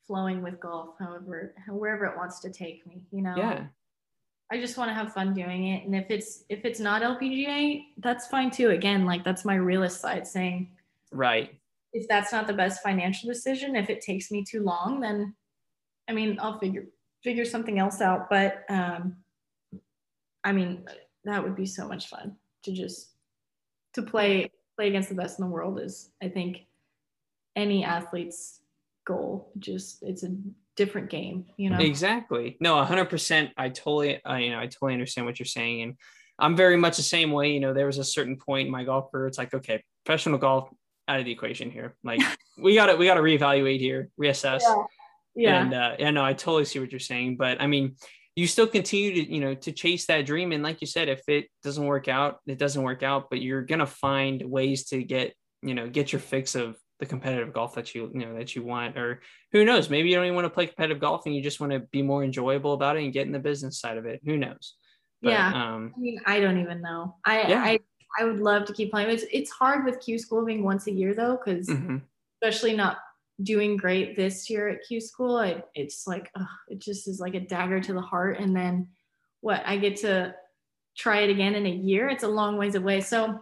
flowing with golf, however, wherever it wants to take me, you know? Yeah. I just want to have fun doing it. And if it's, if it's not L P G A, that's fine too. Again, like that's my realist side saying, right. If that's not the best financial decision, if it takes me too long, then I mean, I'll figure, figure something else out. But um, I mean, that would be so much fun to just, to play, play against the best in the world is, I think, any athlete's goal. Just it's a different game, you know? Exactly. No, one hundred percent. I totally, I, you know, I totally understand what you're saying. And I'm very much the same way. You know, there was a certain point in my golf career, it's like, okay, professional golf out of the equation here. Like we got to, we got to reevaluate here, reassess. Yeah. yeah. And uh, yeah, no, I totally see what you're saying, but I mean, you still continue to, you know, to chase that dream. And like you said, if it doesn't work out, it doesn't work out, but you're going to find ways to get, you know, get your fix of the competitive golf that you, you know, that you want, or who knows, maybe you don't even want to play competitive golf and you just want to be more enjoyable about it and get in the business side of it. Who knows? But, yeah. Um, I mean, I don't even know. I, yeah. I, I would love to keep playing. It's, it's hard with Q school being once a year though, cause mm-hmm. especially not doing great this year at Q school. I, it's like, ugh, it just is like a dagger to the heart. And then what, I get to try it again in a year. It's a long ways away. So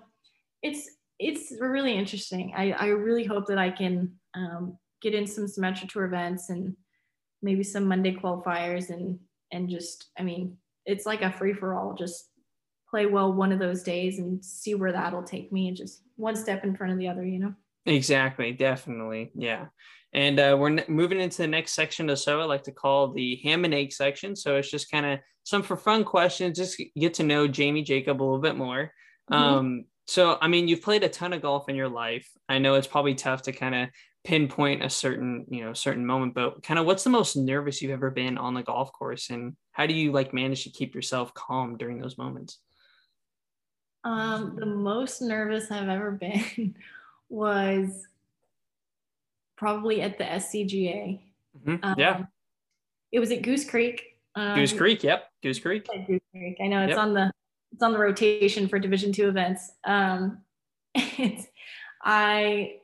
it's, it's really interesting. I, I really hope that I can um, get in some Symetra Tour events and maybe some Monday qualifiers, and, and just, I mean, it's like a free for all, just play well one of those days and see where that'll take me, and just one step in front of the other, you know? Exactly. Definitely. Yeah. And uh, we're n- moving into the next section or so I like to call the ham and egg section. So it's just kind of some for fun questions, just get to know Jamie Jacob a little bit more. Mm-hmm. Um, so, I mean, you've played a ton of golf in your life. I know it's probably tough to kind of pinpoint a certain, you know, certain moment, but kind of what's the most nervous you've ever been on the golf course, and how do you like manage to keep yourself calm during those moments? Um, the most nervous I've ever been was probably at the S C G A. Mm-hmm. Um, yeah. It was at Goose Creek. Um, Goose Creek. Yep. Goose Creek. Goose Creek. I know it's yep. on the, it's on the rotation for Division two events. Um, it's, I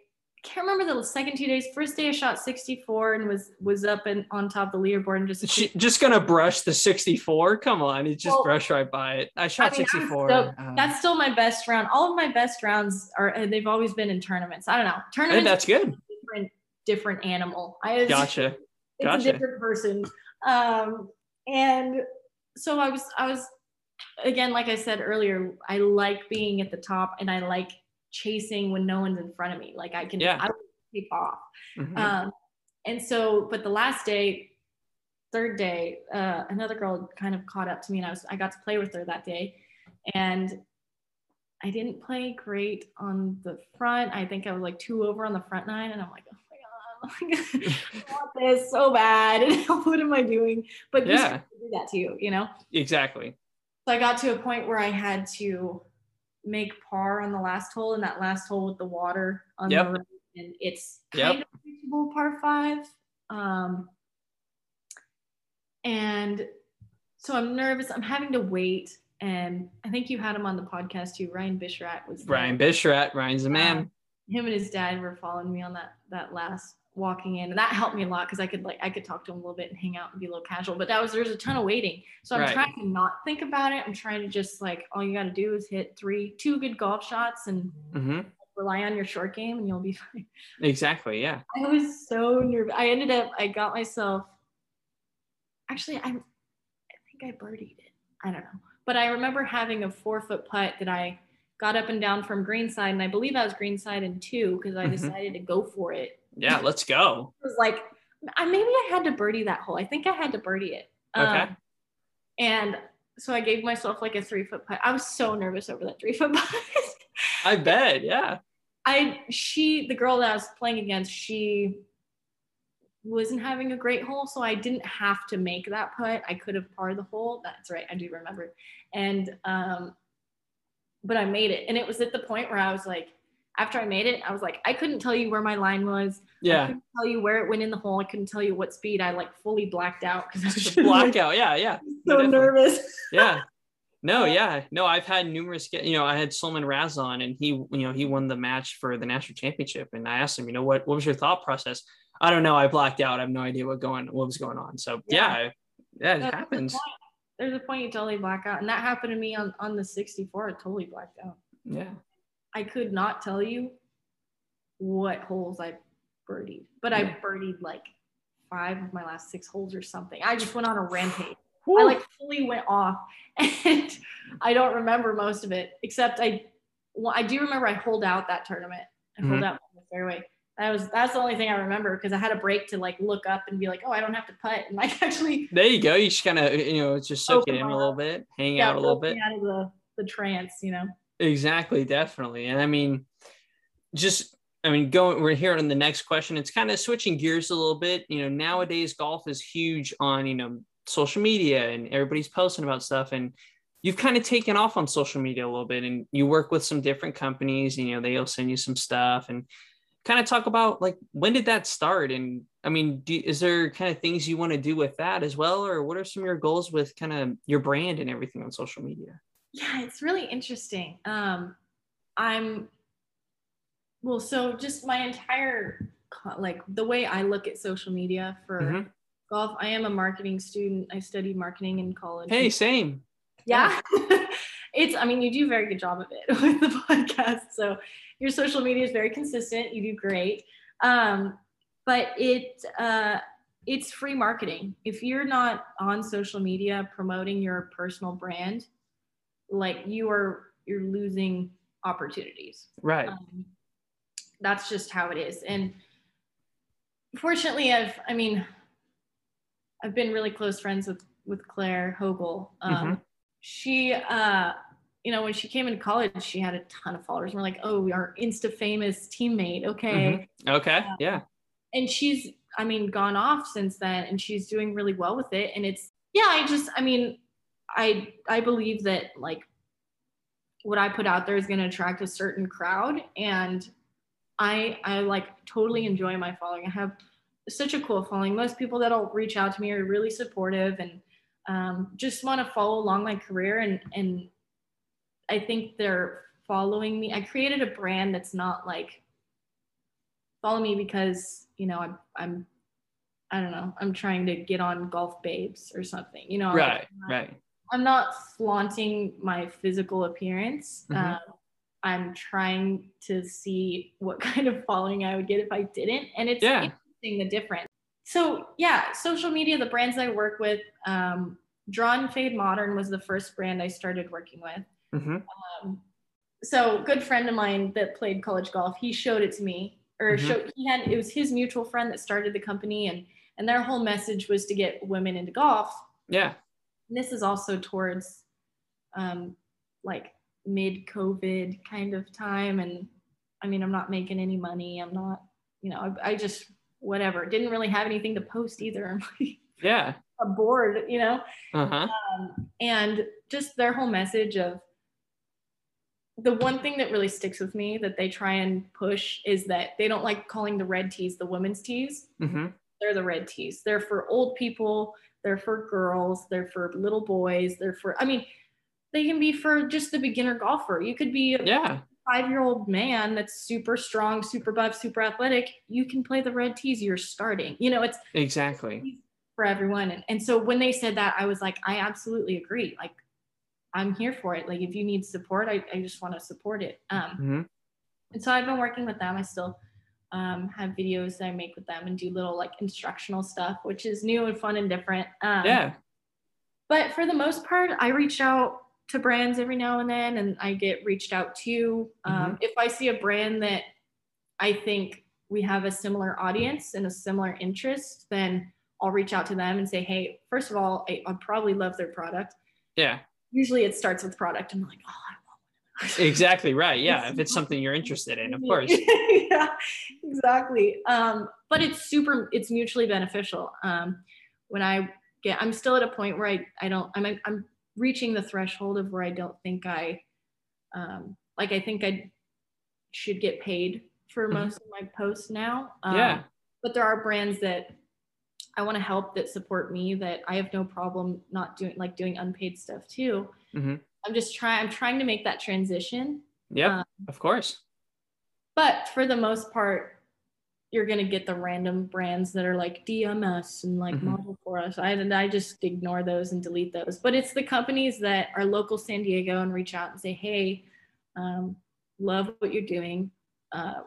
can't remember the second two days. First day I shot sixty-four and was, was up and on top of the leaderboard, and just, she, just going to brush the sixty-four. Come on. It's just well, brush right by it. I shot I mean, sixty-four. So, uh, that's still my best round. All of my best rounds are, they've always been in tournaments. I don't know. Tournaments. That's good. Different, different animal. I was, gotcha. It's gotcha. A different person. Um, and so I was, I was, again, like I said earlier, I like being at the top, and I like chasing when no one's in front of me. Like I can, yeah. I take off. Mm-hmm. Um, and so, but the last day, third day, uh, another girl kind of caught up to me, and I was, I got to play with her that day, and I didn't play great on the front. I think I was like two over on the front nine, and I'm like, oh my God, oh my God. I want this so bad. What am I doing? But you yeah. do that to you, you know? Exactly. So I got to a point where I had to make par on the last hole, and that last hole with the water on yep. the road, and it's kind yep. of reachable par five. Um, and so I'm nervous. I'm having to wait, and I think you had him on the podcast too. Ryan Bisharat was there. Ryan Bisharat. Ryan's a man. Um, him and his dad were following me on that that last walking in, and that helped me a lot, because I could like I could talk to him a little bit and hang out and be a little casual. But that was there's a ton of waiting, so I'm right. trying to not think about it. I'm trying to just like all you got to do is hit three, two good golf shots, and mm-hmm. rely on your short game, and you'll be fine. Exactly. Yeah. I was so nervous. I ended up I got myself. Actually, I, I think I birdied it. I don't know, but I remember having a four foot putt that I got up and down from greenside, and I believe I was greenside in two because I mm-hmm. decided to go for it. Yeah, let's go. It was like, I, maybe I had to birdie that hole. I think I had to birdie it. Um, okay. And so I gave myself like a three foot putt. I was so nervous over that three foot putt. I bet. Yeah. I, she, the girl that I was playing against, she wasn't having a great hole. So I didn't have to make that putt. I could have parred the hole. That's right. I do remember. And, um, but I made it. And it was at the point where I was like, after I made it, I was like, I couldn't tell you where my line was. Yeah. I couldn't tell you where it went in the hole. I couldn't tell you what speed. I like fully blacked out because I was just blackout. Like, yeah, yeah. So definitely. Nervous. Yeah. No, yeah, no. I've had numerous. You know, I had Solomon Raz on, and he, you know, he won the match for the national championship. And I asked him, you know, what, what was your thought process? I don't know. I blacked out. I have no idea what going, what was going on. So yeah, yeah, yeah it That's happens. The There's a point you totally black out, and that happened to me on on the sixty-four. I totally blacked out. Yeah. I could not tell you what holes I birdied, but yeah. I birdied like five of my last six holes or something. I just went on a rampage. Woo. I like fully went off, and I don't remember most of it, except I, well, I do remember I holed out that tournament. I holed mm-hmm. out on the fairway. That was, that's the only thing I remember, because I had a break to like look up and be like, oh, I don't have to putt. And like, actually. There you go. You just kind of, you know, just soak it in a little bit, hang yeah, out a little bit. Out of the, the trance, you know. Exactly. Definitely. And I mean, just, I mean, going, we're here on the next question. It's kind of switching gears a little bit. You know, nowadays golf is huge on, you know, social media, and everybody's posting about stuff, and you've kind of taken off on social media a little bit, and you work with some different companies, and, you know, they'll send you some stuff, and kind of talk about like, when did that start? And I mean, do, is there kind of things you want to do with that as well? Or what are some of your goals with kind of your brand and everything on social media? Yeah, it's really interesting. Um, I'm, well, so just my entire, like the way I look at social media for mm-hmm. golf, I am a marketing student. I studied marketing in college. Hey, same. yeah, yeah. It's, I mean, you do a very good job of it with the podcast. So your social media is very consistent. You do great. Um, but it, uh, it's free marketing. If you're not on social media promoting your personal brand, like you are, you're losing opportunities. Right. Um, that's just how it is. And fortunately, I've, I mean, I've been really close friends with, with Claire Hogel. Um, mm-hmm. She, uh, you know, when she came into college, she had a ton of followers. We're like, oh, our Insta famous teammate. Okay. Mm-hmm. Okay. Uh, yeah. And she's, I mean, gone off since then, and she's doing really well with it. And it's, yeah, I just, I mean, I, I believe that like what I put out there is going to attract a certain crowd. And I, I like totally enjoy my following. I have such a cool following. Most people that'll reach out to me are really supportive and um, just want to follow along my career. And, and I think they're following me. I created a brand that's not like follow me because, you know, I'm, I'm, I don't know, I'm trying to get on Golf Babes or something, you know, right. Like, I'm not, right. I'm not flaunting my physical appearance. Mm-hmm. Um, I'm trying to see what kind of following I would get if I didn't. And it's yeah. interesting, the difference. So yeah, social media, the brands I work with, um, Draw and Fade Modern was the first brand I started working with. Mm-hmm. Um, so good friend of mine that played college golf, he showed it to me or mm-hmm. showed, he had, it was his mutual friend that started the company, and, and their whole message was to get women into golf. Yeah. And this is also towards, um, like mid COVID kind of time. And I mean, I'm not making any money. I'm not, you know, I, I just, whatever, didn't really have anything to post either. Yeah. I'm bored, you know? Uh-huh. Um, and just their whole message of, the one thing that really sticks with me that they try and push is that they don't like calling the red tees the women's tees. Mm-hmm. They're the red tees. They're for old people. They're for girls. They're for little boys. They're for, I mean, they can be for just the beginner golfer. You could be a yeah. five-year-old man that's super strong, super buff, super athletic. You can play the red tees. You're starting. You know, it's exactly for everyone. And, and so when they said that, I was like, I absolutely agree. Like, I'm here for it. Like if you need support, I, I just want to support it. Um, mm-hmm. And so I've been working with them. I still um, have videos that I make with them and do little like instructional stuff, which is new and fun and different. Um, yeah. But for the most part, I reach out to brands every now and then, and I get reached out to. Um, mm-hmm. If I see a brand that I think we have a similar audience and a similar interest, then I'll reach out to them and say, hey, first of all, I, I probably love their product. Yeah. Usually it starts with product. I'm like, oh, I want one. Exactly right. Yeah. If it's something you're interested in, of course. Yeah, exactly. Um, but it's super, it's mutually beneficial. Um, when I get, I'm still at a point where I, I don't, I'm, I'm reaching the threshold of where I don't think I, um, like, I think I should get paid for most of my posts now. Um, yeah. But there are brands that I want to help that support me that I have no problem not doing, like doing unpaid stuff too. Mm-hmm. I'm just trying, I'm trying to make that transition. Yeah, um, of course. But for the most part, you're going to get the random brands that are like D M us and like mm-hmm. model for us. I, and I just ignore those and delete those, but it's the companies that are local San Diego and reach out and say, hey, um, love what you're doing. Uh,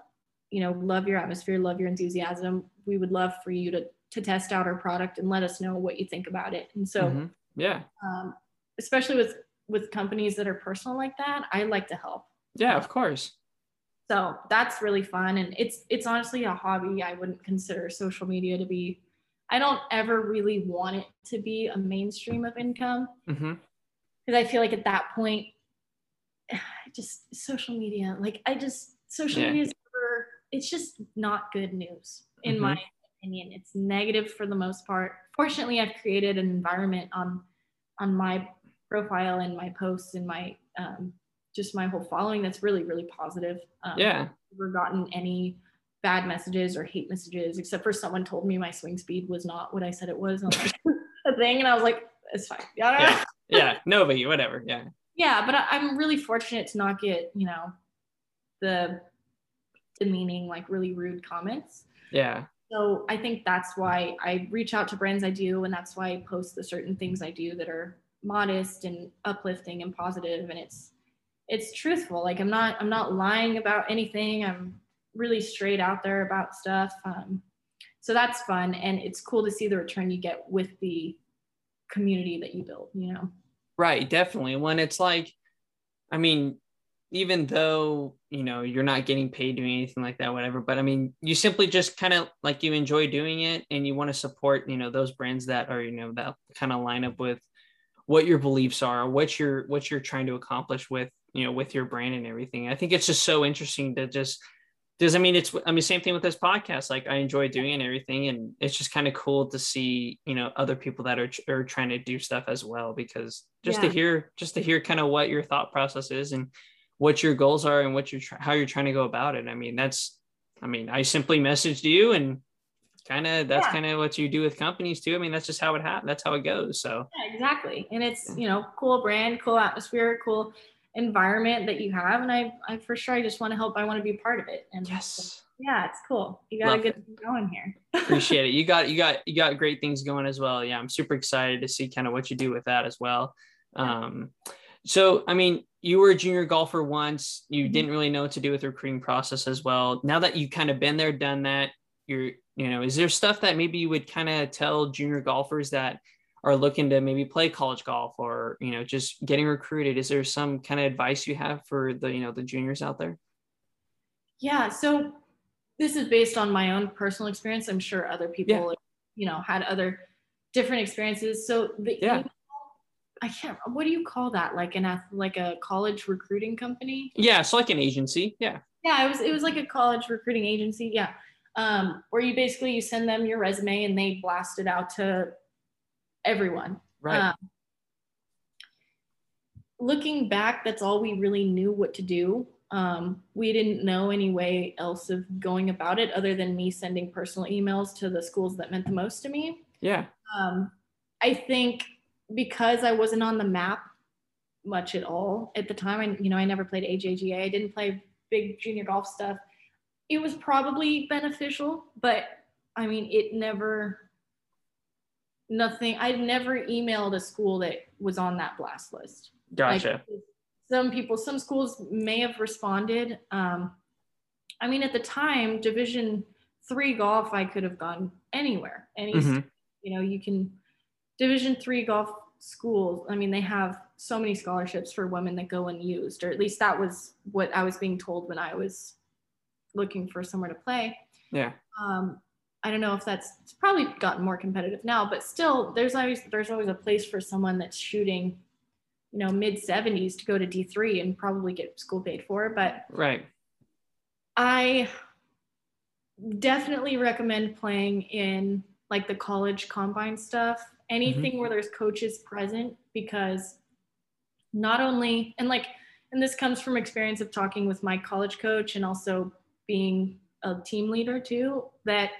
you know, love your atmosphere, love your enthusiasm. We would love for you to to test out our product and let us know what you think about it. And so, mm-hmm. yeah, um, especially with, with companies that are personal like that, I like to help. Yeah, of course. So that's really fun. And it's, it's honestly a hobby. I wouldn't consider social media to be, I don't ever really want it to be a mainstream of income. Mm-hmm. Cause I feel like at that point, I just social media, like I just, social yeah. media is for, it's just not good news in mm-hmm. my opinion. It's negative for the most part. Fortunately, I've created an environment on on my profile and my posts and my um, just my whole following that's really, really positive. Um, yeah, I've never gotten any bad messages or hate messages, except for someone told me my swing speed was not what I said it was. And I was like, a thing, and I was like, it's fine. Yeah, yeah, no, but you, whatever. Yeah, yeah, but I, I'm really fortunate to not get you know the demeaning, like really rude comments. Yeah. So I think that's why I reach out to brands I do, and that's why I post the certain things I do that are modest and uplifting and positive, and it's it's truthful. Like, I'm not I'm not lying about anything. I'm really straight out there about stuff. Um, so that's fun, and it's cool to see the return you get with the community that you build, you know? Right, definitely. When it's like, I mean, even though, you know, you're not getting paid doing anything like that, whatever, but I mean, you simply just kind of like, you enjoy doing it and you want to support, you know, those brands that are, you know, that kind of line up with what your beliefs are, what you're, what you're trying to accomplish with, you know, with your brand and everything. I think it's just so interesting to just, does I mean, it's, I mean, same thing with this podcast. Like, I enjoy doing it and everything. And it's just kind of cool to see, you know, other people that are, are trying to do stuff as well, because just yeah. to hear, just to hear kind of what your thought process is and what your goals are and what you're, how you're trying to go about it. I mean, that's, I mean, I simply messaged you and kind of, that's yeah. kind of what you do with companies too. I mean, that's just how it happens. That's how it goes. So yeah, exactly. And it's, you know, cool brand, cool atmosphere, cool environment that you have, and I, I for sure I just want to help. I want to be part of it, and yes, yeah, it's cool. You got Love a good thing going here. Appreciate it. You got you got you got great things going as well. Yeah, I'm super excited to see kind of what you do with that as well. Um, so I mean, you were a junior golfer once. You mm-hmm. didn't really know what to do with the recruiting process as well. Now that you kind of been there, done that, you're you know, is there stuff that maybe you would kind of tell junior golfers that are looking to maybe play college golf or, you know, just getting recruited? Is there some kind of advice you have for the, you know, the juniors out there? Yeah. So this is based on my own personal experience. I'm sure other people, yeah. you know, had other different experiences. So the, yeah. email, I can't, what do you call that? Like an, like a college recruiting company? Yeah. So like an agency. Yeah. Yeah. It was, it was like a college recruiting agency. Yeah. Um, where you basically, you send them your resume and they blast it out to everyone. Right. Um, looking back, that's all we really knew what to do. Um, we didn't know any way else of going about it other than me sending personal emails to the schools that meant the most to me. Yeah. Um, I think because I wasn't on the map much at all at the time, I, you know, I never played A J G A. I didn't play big junior golf stuff. It was probably beneficial, but I mean, it never... Nothing. I've never emailed a school that was on that blast list. Gotcha. Like, some people, some schools may have responded. Um, I mean, at the time, Division three golf, I could have gone anywhere. Any, mm-hmm. you know, you can Division three golf schools. I mean, they have so many scholarships for women that go unused, or at least that was what I was being told when I was looking for somewhere to play. Yeah. Um, I don't know if that's, it's probably gotten more competitive now, but still there's always, there's always a place for someone that's shooting, you know, mid seventies to go to D three and probably get school paid for. But right. I definitely recommend playing in like the college combine stuff, anything mm-hmm. where there's coaches present, because not only, and like, and this comes from experience of talking with my college coach and also being a team leader too, that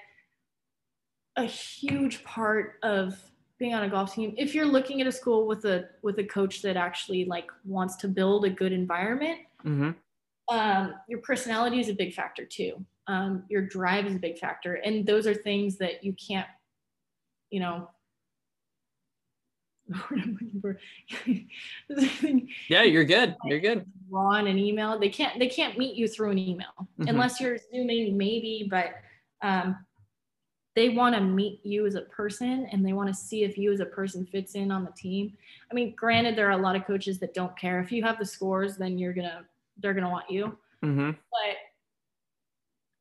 a huge part of being on a golf team, if you're looking at a school with a with a coach that actually like wants to build a good environment, mm-hmm. um, your personality is a big factor too. Um, your drive is a big factor, and those are things that you can't, you know. yeah, you're good. You're good. Raw in an email, they can't they can't meet you through an email mm-hmm. unless you're Zooming, maybe, but. Um, They want to meet you as a person, and they want to see if you as a person fits in on the team. I mean, granted, there are a lot of coaches that don't care. If you have the scores, then you're going to, they're going to want you. Mm-hmm. But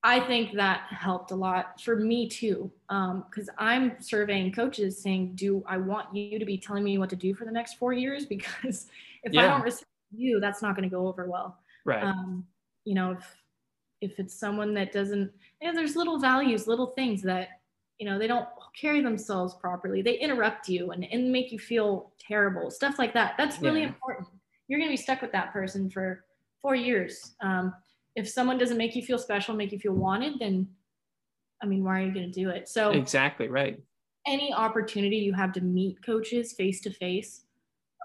I think that helped a lot for me too. Um, cause I'm surveying coaches saying, do I want you to be telling me what to do for the next four years? Because if yeah. I don't receive you, that's not going to go over well. Right. Um, you know, if, if it's someone that doesn't, you know, there's little values, little things that, you know, they don't carry themselves properly. They interrupt you and, and make you feel terrible, stuff like that. That's really yeah. important. You're going to be stuck with that person for four years. Um, if someone doesn't make you feel special, make you feel wanted, then, I mean, why are you going to do it? So exactly right. Any opportunity you have to meet coaches face-to-face,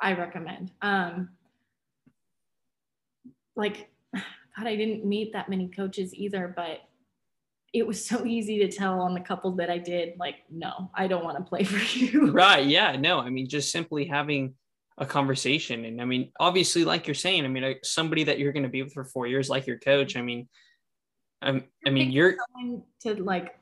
I recommend. Um, like, God, I didn't meet that many coaches either, but it was so easy to tell on the couple that I did, like, no, I don't want to play for you. Right. Yeah. No, I mean, just simply having, a conversation. And I mean, obviously, like you're saying, I mean, somebody that you're going to be with for four years, like your coach, I mean, I'm, I mean, you're going to like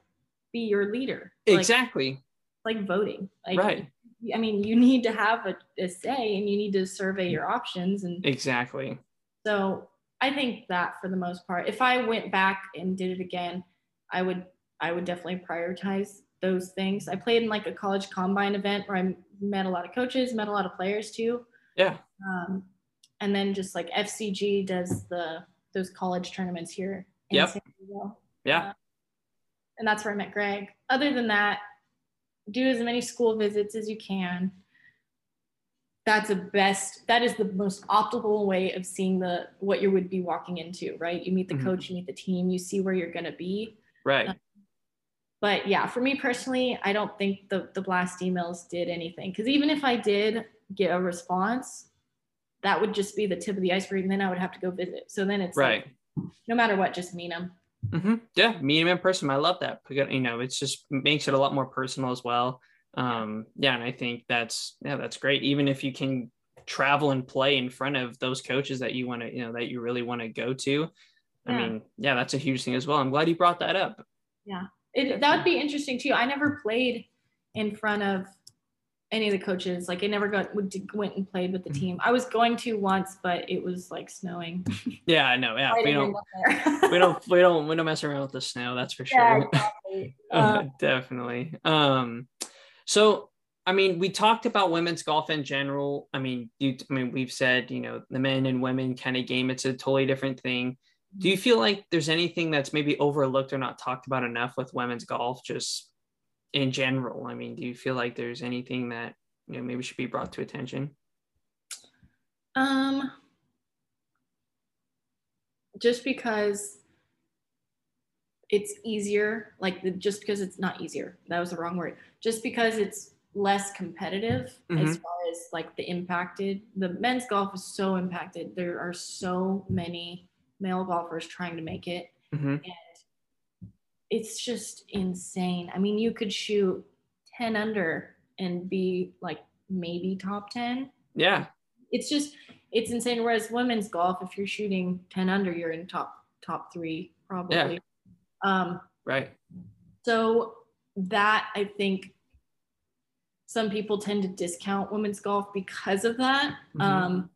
be your leader. Like, exactly. Like voting. Like, right. I mean, you need to have a, a say, and you need to survey your options. And exactly. So I think that for the most part, if I went back and did it again, I would, I would definitely prioritize those things. I played in like a college combine event where I met a lot of coaches, met a lot of players too. Yeah. Um, and then just like F C G does the, those college tournaments here. In yep. San Diego. Yeah. Uh, and that's where I met Greg. Other than that, do as many school visits as you can. That's the best, that is the most optimal way of seeing the, what you would be walking into, right? You meet the mm-hmm. coach, you meet the team, you see where you're going to be. Right. Um, but yeah, for me personally, I don't think the, the blast emails did anything. Because even if I did get a response, that would just be the tip of the iceberg. And then I would have to go visit. So then it's right. Like, no matter what, just meet them. Mm-hmm. Yeah, meet him in person. I love that. You know, it's just makes it a lot more personal as well. Um, yeah, and I think that's yeah, that's great. Even if you can travel and play in front of those coaches that you want to, you know, that you really want to go to. I yeah. mean, yeah, that's a huge thing as well. I'm glad you brought that up. Yeah, it, that would be interesting too. I never played in front of any of the coaches. Like I never got went and played with the team. I was going to once, but it was like snowing. Yeah, I know. Yeah, I we, don't, we don't we don't we don't mess around with the snow. That's for sure. Yeah, exactly. um, Definitely. Um, so I mean, we talked about women's golf in general. I mean, you. I mean, we've said you know the men and women kind of game. It's a totally different thing. Do you feel like there's anything that's maybe overlooked or not talked about enough with women's golf? Just in general, I mean, do you feel like there's anything that, you know, maybe should be brought to attention? Um, just because it's easier, like the, just because it's not easier, that was the wrong word. Just because it's less competitive mm-hmm. as far as like the impacted, the men's golf is so impacted. There are so many male golfers trying to make it. Mm-hmm. And it's just insane. I mean, you could shoot ten under and be like maybe top ten. Yeah. It's just, it's insane. Whereas women's golf, if you're shooting ten under, you're in top, top three probably. Yeah. Um, right. So that, I think some people tend to discount women's golf because of that. Mm-hmm. Um,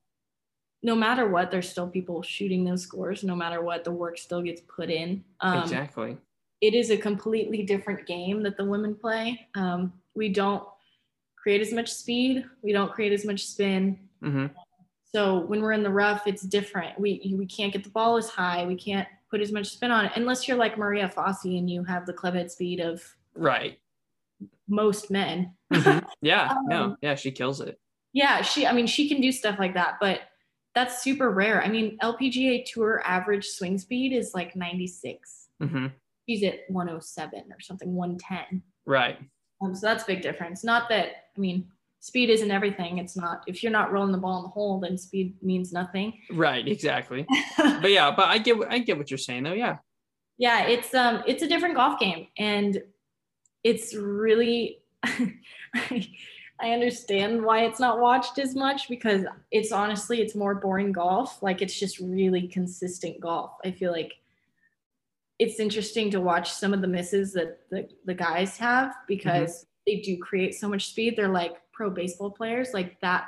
no matter what, there's still people shooting those scores. No matter what, the work still gets put in. Um, exactly. It is a completely different game that the women play. Um, we don't create as much speed. We don't create as much spin. Mm-hmm. So when we're in the rough, it's different. We we can't get the ball as high. We can't put as much spin on it unless you're like Maria Fossey and you have the clubhead speed of right most men. Mm-hmm. Yeah, um, no, yeah, she kills it. Yeah, she. I mean, she can do stuff like that, but that's super rare. I mean, L P G A Tour average swing speed is like ninety-six. Mm-hmm. She's at one oh seven or something, one ten. Right. Um, so that's a big difference. Not that, I mean, speed isn't everything. It's not, if you're not rolling the ball in the hole, then speed means nothing. Right. Exactly. But yeah, but I get, I get what you're saying though. Yeah. Yeah. It's, um, it's a different golf game, and it's really, I, I understand why it's not watched as much, because it's honestly, it's more boring golf. Like it's just really consistent golf. I feel like it's interesting to watch some of the misses that the, the guys have, because mm-hmm. they do create so much speed. They're like pro baseball players. Like that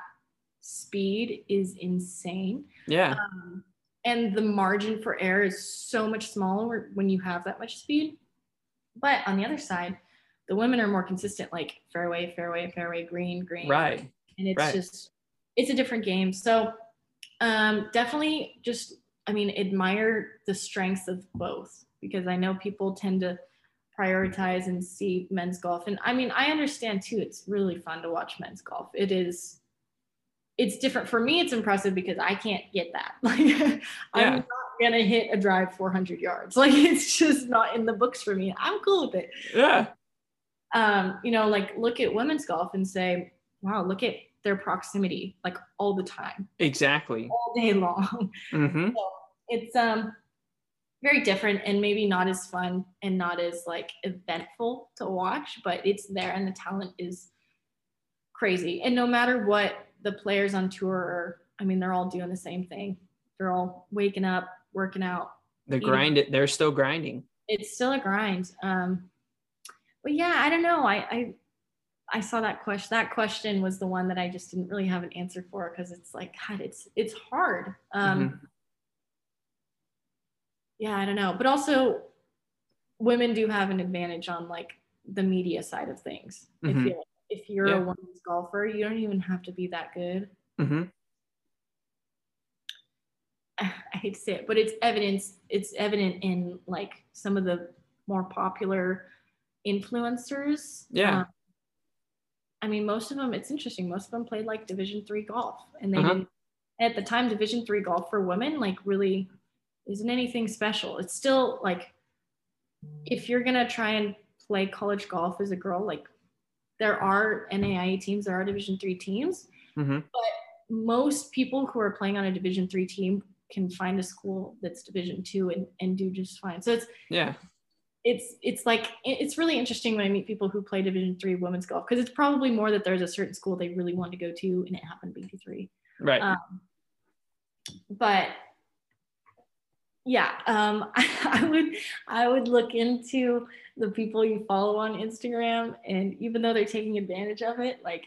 speed is insane. Yeah. Um, and the margin for error is so much smaller when you have that much speed. But on the other side, the women are more consistent, like fairway, fairway, fairway, green, green. Right. And it's right. just, it's a different game. So um, definitely just, I mean, admire the strengths of both, because I know people tend to prioritize and see men's golf. And I mean, I understand too, it's really fun to watch men's golf. It is, it's different for me. It's impressive because I can't get that. Like yeah. I'm not going to hit a drive four hundred yards. Like it's just not in the books for me. I'm cool with it. Yeah. Um, you know, like look at women's golf and say, wow, look at their proximity, like all the time. Exactly. All day long. Mm-hmm. So it's, um, very different and maybe not as fun and not as like eventful to watch, but it's there and the talent is crazy. And no matter what the players on tour are, I mean, they're all doing the same thing. They're all waking up, working out. They're grinding. They're still grinding. It's still a grind. Um, but yeah, I don't know. I, I, I saw that question. That question was the one that I just didn't really have an answer for, because it's like, God, it's, it's hard. Um, mm-hmm. Yeah, I don't know. But also women do have an advantage on like the media side of things. Mm-hmm. If you're, if you're yeah. a women's golfer, you don't even have to be that good. Mm-hmm. I hate to say it, but it's evidence. It's evident in like some of the more popular influencers. Yeah. Um, I mean, most of them, it's interesting. Most of them played like division three golf, and they uh-huh. didn't, at the time, division three golf for women, like really isn't anything special. It's still like, if you're going to try and play college golf as a girl, like there are N A I A teams, there are division three teams, mm-hmm. but most people who are playing on a division three team can find a school that's division two and, and do just fine. So it's, yeah, it's, it's like, it's really interesting when I meet people who play division three women's golf, because it's probably more that there's a certain school they really want to go to and it happened to be three. Right. Um, but yeah, um, I, I would, I would look into the people you follow on Instagram, and even though they're taking advantage of it, like,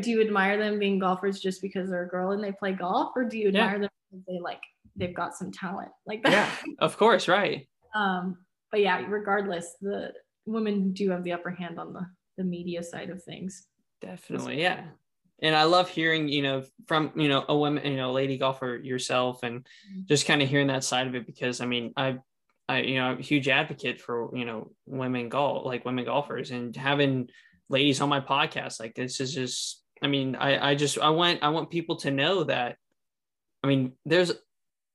do you admire them being golfers just because they're a girl and they play golf, or do you admire yeah. them because they like, they've got some talent like that? Yeah, of course. Right. Um, but yeah, regardless, the women do have the upper hand on the, the media side of things. Definitely. Yeah. And I love hearing, you know, from, you know, a woman, you know, lady golfer yourself, and just kind of hearing that side of it, because I mean, I, I, you know, I'm a huge advocate for, you know, women golf, like women golfers, and having ladies on my podcast, like this is just, I mean, I, I just, I want, I want people to know that, I mean, there's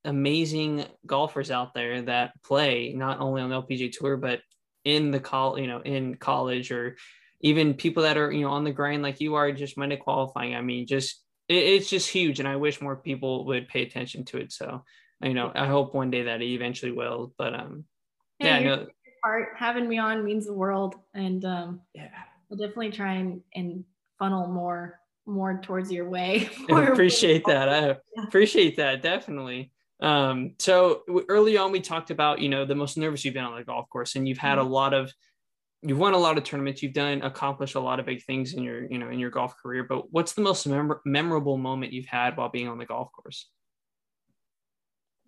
amazing golfers out there that play not only on the L P G A tour, but in the col, you know, in college, or even people that are, you know, on the grind, like you are, just Monday qualifying. I mean, just, it, it's just huge. And I wish more people would pay attention to it. So, you know, I hope one day that it eventually will, but, um, hey, yeah, no, part, having me on means the world. And, um, yeah, I'll definitely try and, and funnel more, more towards your way. I appreciate that. I appreciate that. Definitely. Um, so early on, we talked about, you know, the most nervous you've been on the golf course, and you've had mm-hmm. a lot of, you've won a lot of tournaments, you've done, accomplished a lot of big things in your, you know, in your golf career, but what's the most mem- memorable moment you've had while being on the golf course?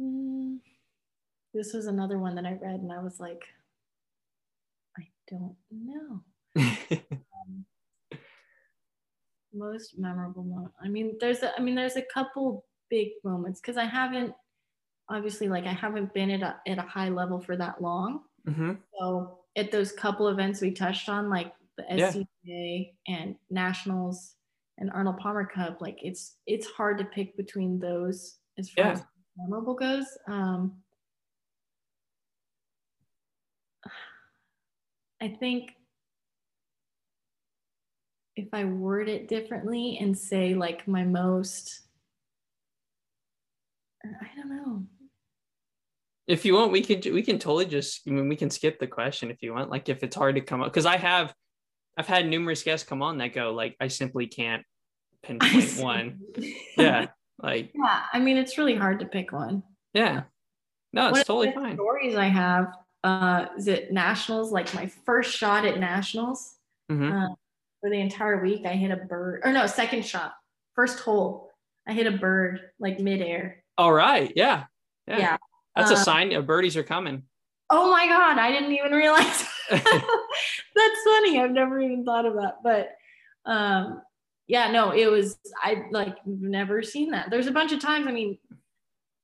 Mm, this was another one that I read and I was like, I don't know. um, most memorable moment. I mean, there's, a, I mean, there's a couple big moments, because I haven't, obviously, like I haven't been at a, at a high level for that long. Mm-hmm. So at those couple events we touched on, like the S C G A yeah. and Nationals and Arnold Palmer Cup, like it's it's hard to pick between those as far yeah. as memorable goes. Um, I think if I word it differently and say like my most, I don't know. If you want, we could, we can totally just, I mean, we can skip the question if you want, like if it's hard to come up, because I have, I've had numerous guests come on that go like, I simply can't pinpoint one. Yeah. Like, yeah. I mean, it's really hard to pick one. Yeah. No, it's totally fine. One of the stories I have, uh, is it Nationals, like my first shot at Nationals mm-hmm. uh, for the entire week, I hit a bird, or no, second shot, first hole, I hit a bird like midair. All right. Yeah. Yeah. yeah. That's a sign um, birdies are coming. Oh my God. I didn't even realize. That's funny. I've never even thought of that, but um, yeah, no, it was, I like never seen that. There's a bunch of times. I mean,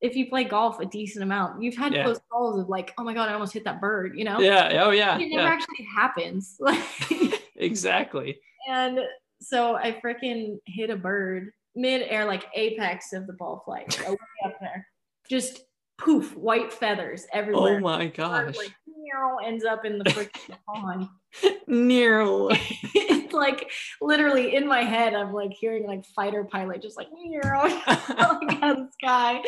if you play golf a decent amount, you've had yeah. close calls of like, oh my God, I almost hit that bird, you know? Yeah. Oh yeah. It never yeah. actually happens. Exactly. And so I freaking hit a bird mid-air, like apex of the ball flight, like, way up there. Just poof, white feathers everywhere. Oh my gosh. Like, Nero ends up in the freaking pond. Nero. It's like literally in my head, I'm like hearing like fighter pilot, just like Nero falling out of the sky.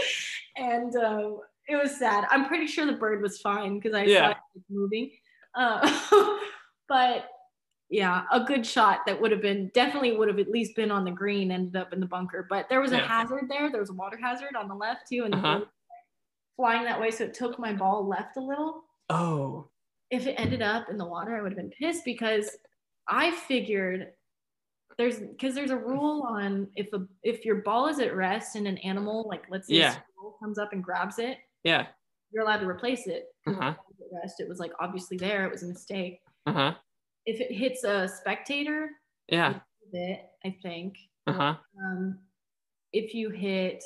And um, it was sad. I'm pretty sure the bird was fine because I yeah. saw it moving. Uh, but yeah, a good shot that would have been, definitely would have at least been on the green, ended up in the bunker. But there was a yeah. hazard there. There was a water hazard on the left too, and uh-huh. flying that way, so it took my ball left a little. Oh. If it ended up in the water, I would have been pissed, because I figured there's, because there's a rule on if a if your ball is at rest and an animal, like let's say yeah. a squirrel comes up and grabs it, yeah, you're allowed to replace it. Uh-huh. At rest, it was like obviously there, it was a mistake. Uh-huh. If it hits a spectator, yeah, it, I think. Uh-huh. Um, if you hit,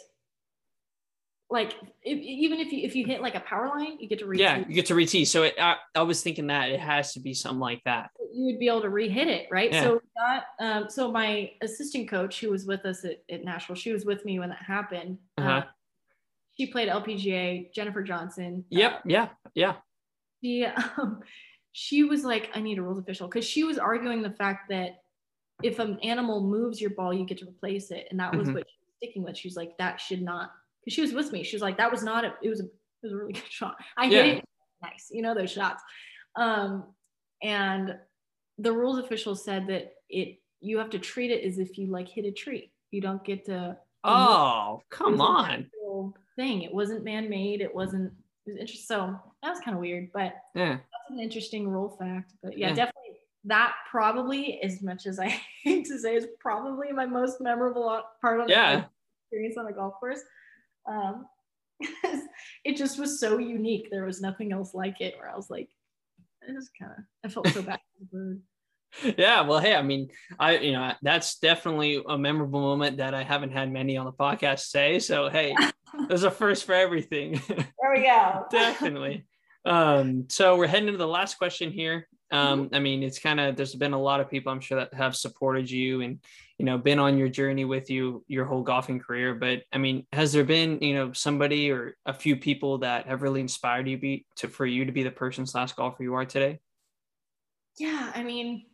like, if, even if you if you hit like a power line, you get to re-tee. Yeah, you get to re-tee. So it, I, I was thinking that it has to be something like that. You would be able to re-hit it, right? Yeah. So that, um, so my assistant coach who was with us at, at Nashville, she was with me when that happened. Uh-huh. Um, she played L P G A. Jennifer Johnson. Yep. Um, yeah. Yeah. She, um, she was like, I need a rules official, because she was arguing the fact that if an animal moves your ball, you get to replace it, and that was mm-hmm. what she was sticking with. She was like, that should not. Because she was with me, she was like, that was not. A, it was a. It was a really good shot. I yeah. hit it. Nice, you know those shots. Um, and the rules official said that it. You have to treat it as if you like hit a tree. You don't get to. Oh, come on. Thing. It wasn't man-made. It wasn't. It was interesting. So that was kind of weird, but yeah, that's an interesting rule fact. But yeah, yeah, definitely that probably, as much as I hate to say, is probably my most memorable part of yeah. the experience on a golf course. Um, it just was so unique. There was nothing else like it. Where I was like, I just kind of, I felt so bad for the bird. Yeah, well, hey, I mean, I, you know, that's definitely a memorable moment that I haven't had many on the podcast today. So, hey, there's a first for everything. There we go. Definitely. Um, so we're heading into the last question here. Um, mm-hmm. I mean, it's kind of, there's been a lot of people, I'm sure, that have supported you and, you know, been on your journey with you your whole golfing career. But I mean, has there been, you know, somebody or a few people that have really inspired you be to, for you to be the person slash golfer you are today? Yeah. I mean,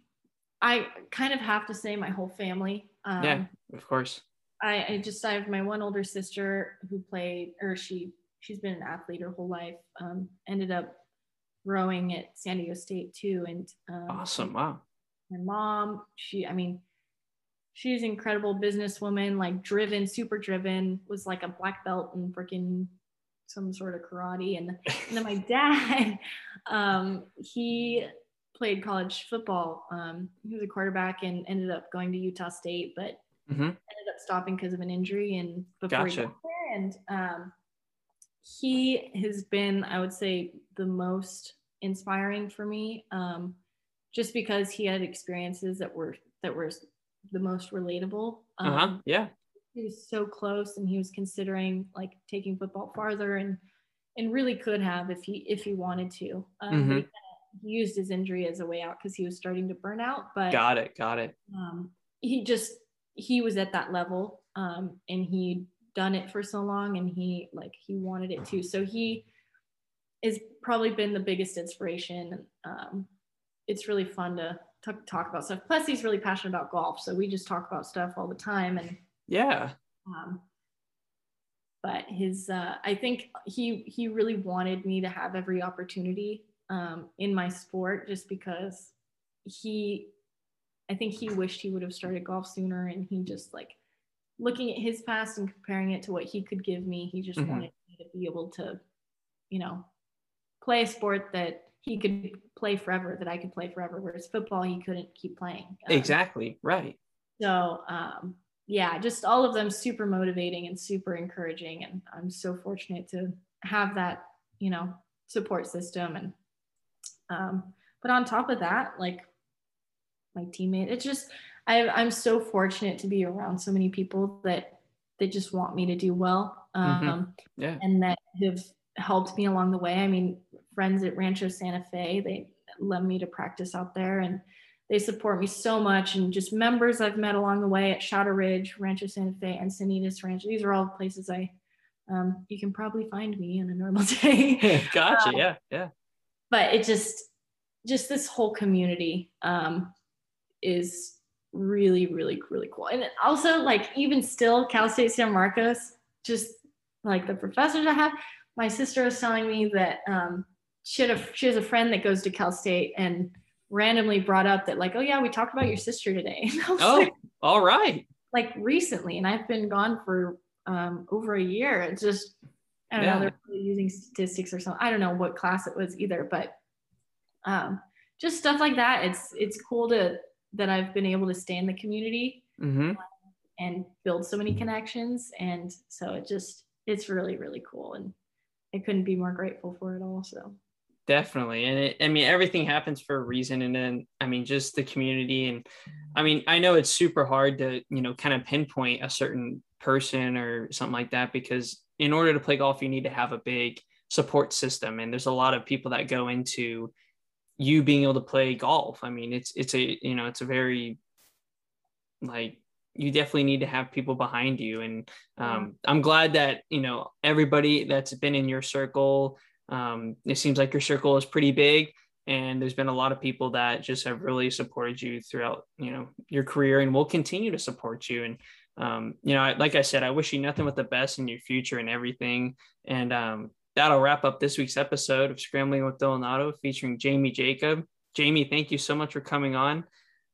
I kind of have to say my whole family. Um, yeah, of course. I, I just, I have my one older sister who played, or she, she's been an athlete her whole life. Um, ended up rowing at San Diego State too. And um, awesome. Wow. My mom, she, I mean, she's an incredible businesswoman, like driven, super driven, was like a black belt in freaking some sort of karate. And, and then my dad, um, he played college football. Um, he was a quarterback and ended up going to Utah State, but mm-hmm. ended up stopping because of an injury. And before gotcha. He got there, and um, he has been, I would say, the most inspiring for me, um, just because he had experiences that were that were the most relatable. Um, uh-huh. Yeah, he was so close, and he was considering like taking football farther, and and really could have if he if he wanted to. Um, mm-hmm. he, He used his injury as a way out because he was starting to burn out, but got it got it um he just he was at that level, um and he'd done it for so long, and he like he wanted it too, so he is probably been the biggest inspiration. Um it's really fun to t- talk about stuff, plus he's really passionate about golf, so we just talk about stuff all the time. And yeah um but his uh I think he he really wanted me to have every opportunity um in my sport, just because he I think he wished he would have started golf sooner, and he just like looking at his past and comparing it to what he could give me, he just mm-hmm. wanted me to be able to, you know, play a sport that he could play forever, that I could play forever, whereas football he couldn't keep playing. Um, exactly right so um yeah just all of them super motivating and super encouraging, and I'm so fortunate to have that, you know, support system. And Um, but on top of that, like my teammate, it's just, I, I'm so fortunate to be around so many people that they just want me to do well. Um, mm-hmm. yeah. And that have helped me along the way. I mean, friends at Rancho Santa Fe, they love me to practice out there, and they support me so much. And just members I've met along the way at Shadow Ridge, Rancho Santa Fe, Encinitas Ranch. These are all places I, um, you can probably find me on a normal day. Gotcha. Um, yeah. Yeah. But it just, just this whole community um, is really, really, really cool. And also like even still Cal State San Marcos, just like the professors I have, my sister was telling me that um, she, had a, she has a friend that goes to Cal State and randomly brought up that like, oh yeah, we talked about your sister today. Oh, like, all right. Like recently, and I've been gone for um, over a year. It's just, I don't yeah. know, they're really using statistics or something. I don't know what class it was either, but um, just stuff like that. It's, it's cool to, that I've been able to stay in the community mm-hmm. um, and build so many connections. And so it just, it's really, really cool. And I couldn't be more grateful for it all. So definitely. And it, I mean, everything happens for a reason. And then, I mean, just the community. And I mean, I know it's super hard to, you know, kind of pinpoint a certain person or something like that, because in order to play golf, you need to have a big support system. And there's a lot of people that go into you being able to play golf. I mean, it's, it's a, you know, it's a very, like, you definitely need to have people behind you. And um, I'm glad that, you know, everybody that's been in your circle, um, it seems like your circle is pretty big, and there's been a lot of people that just have really supported you throughout, you know, your career, and will continue to support you. And, um, you know, I, like I said, I wish you nothing but the best in your future and everything. And um, that'll wrap up this week's episode of Scrambling with Dylan Otto featuring Jamie Jacob. Jamie, thank you so much for coming on.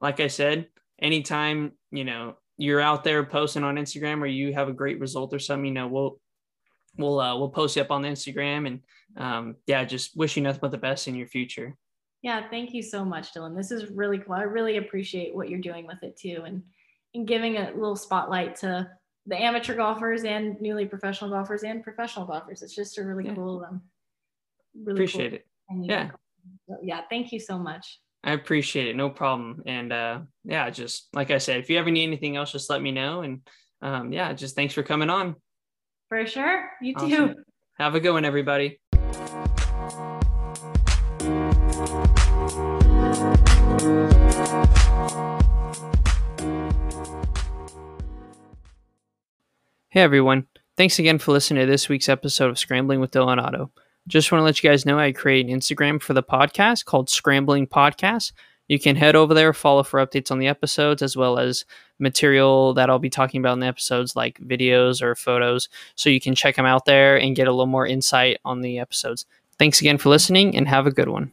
Like I said, anytime, you know, you're out there posting on Instagram, or you have a great result or something, you know, we'll, we'll, uh, we'll post you up on the Instagram. And um, yeah, just wish you nothing but the best in your future. Yeah. Thank you so much, Dylan. This is really cool. I really appreciate what you're doing with it too. And, and giving a little spotlight to the amateur golfers and newly professional golfers and professional golfers. It's just a really yeah. cool, um, really appreciate cool it. Yeah. So, yeah. Thank you so much. I appreciate it. No problem. And uh, yeah, just like I said, if you ever need anything else, just let me know. And um, yeah, just thanks for coming on. For sure. You awesome. Too. Have a good one, everybody. Hey, everyone. Thanks again for listening to this week's episode of Scrambling with Dylan Otto. Just want to let you guys know I create an Instagram for the podcast called Scrambling Podcast. You can head over there, follow for updates on the episodes, as well as material that I'll be talking about in the episodes, like videos or photos. So you can check them out there and get a little more insight on the episodes. Thanks again for listening, and have a good one.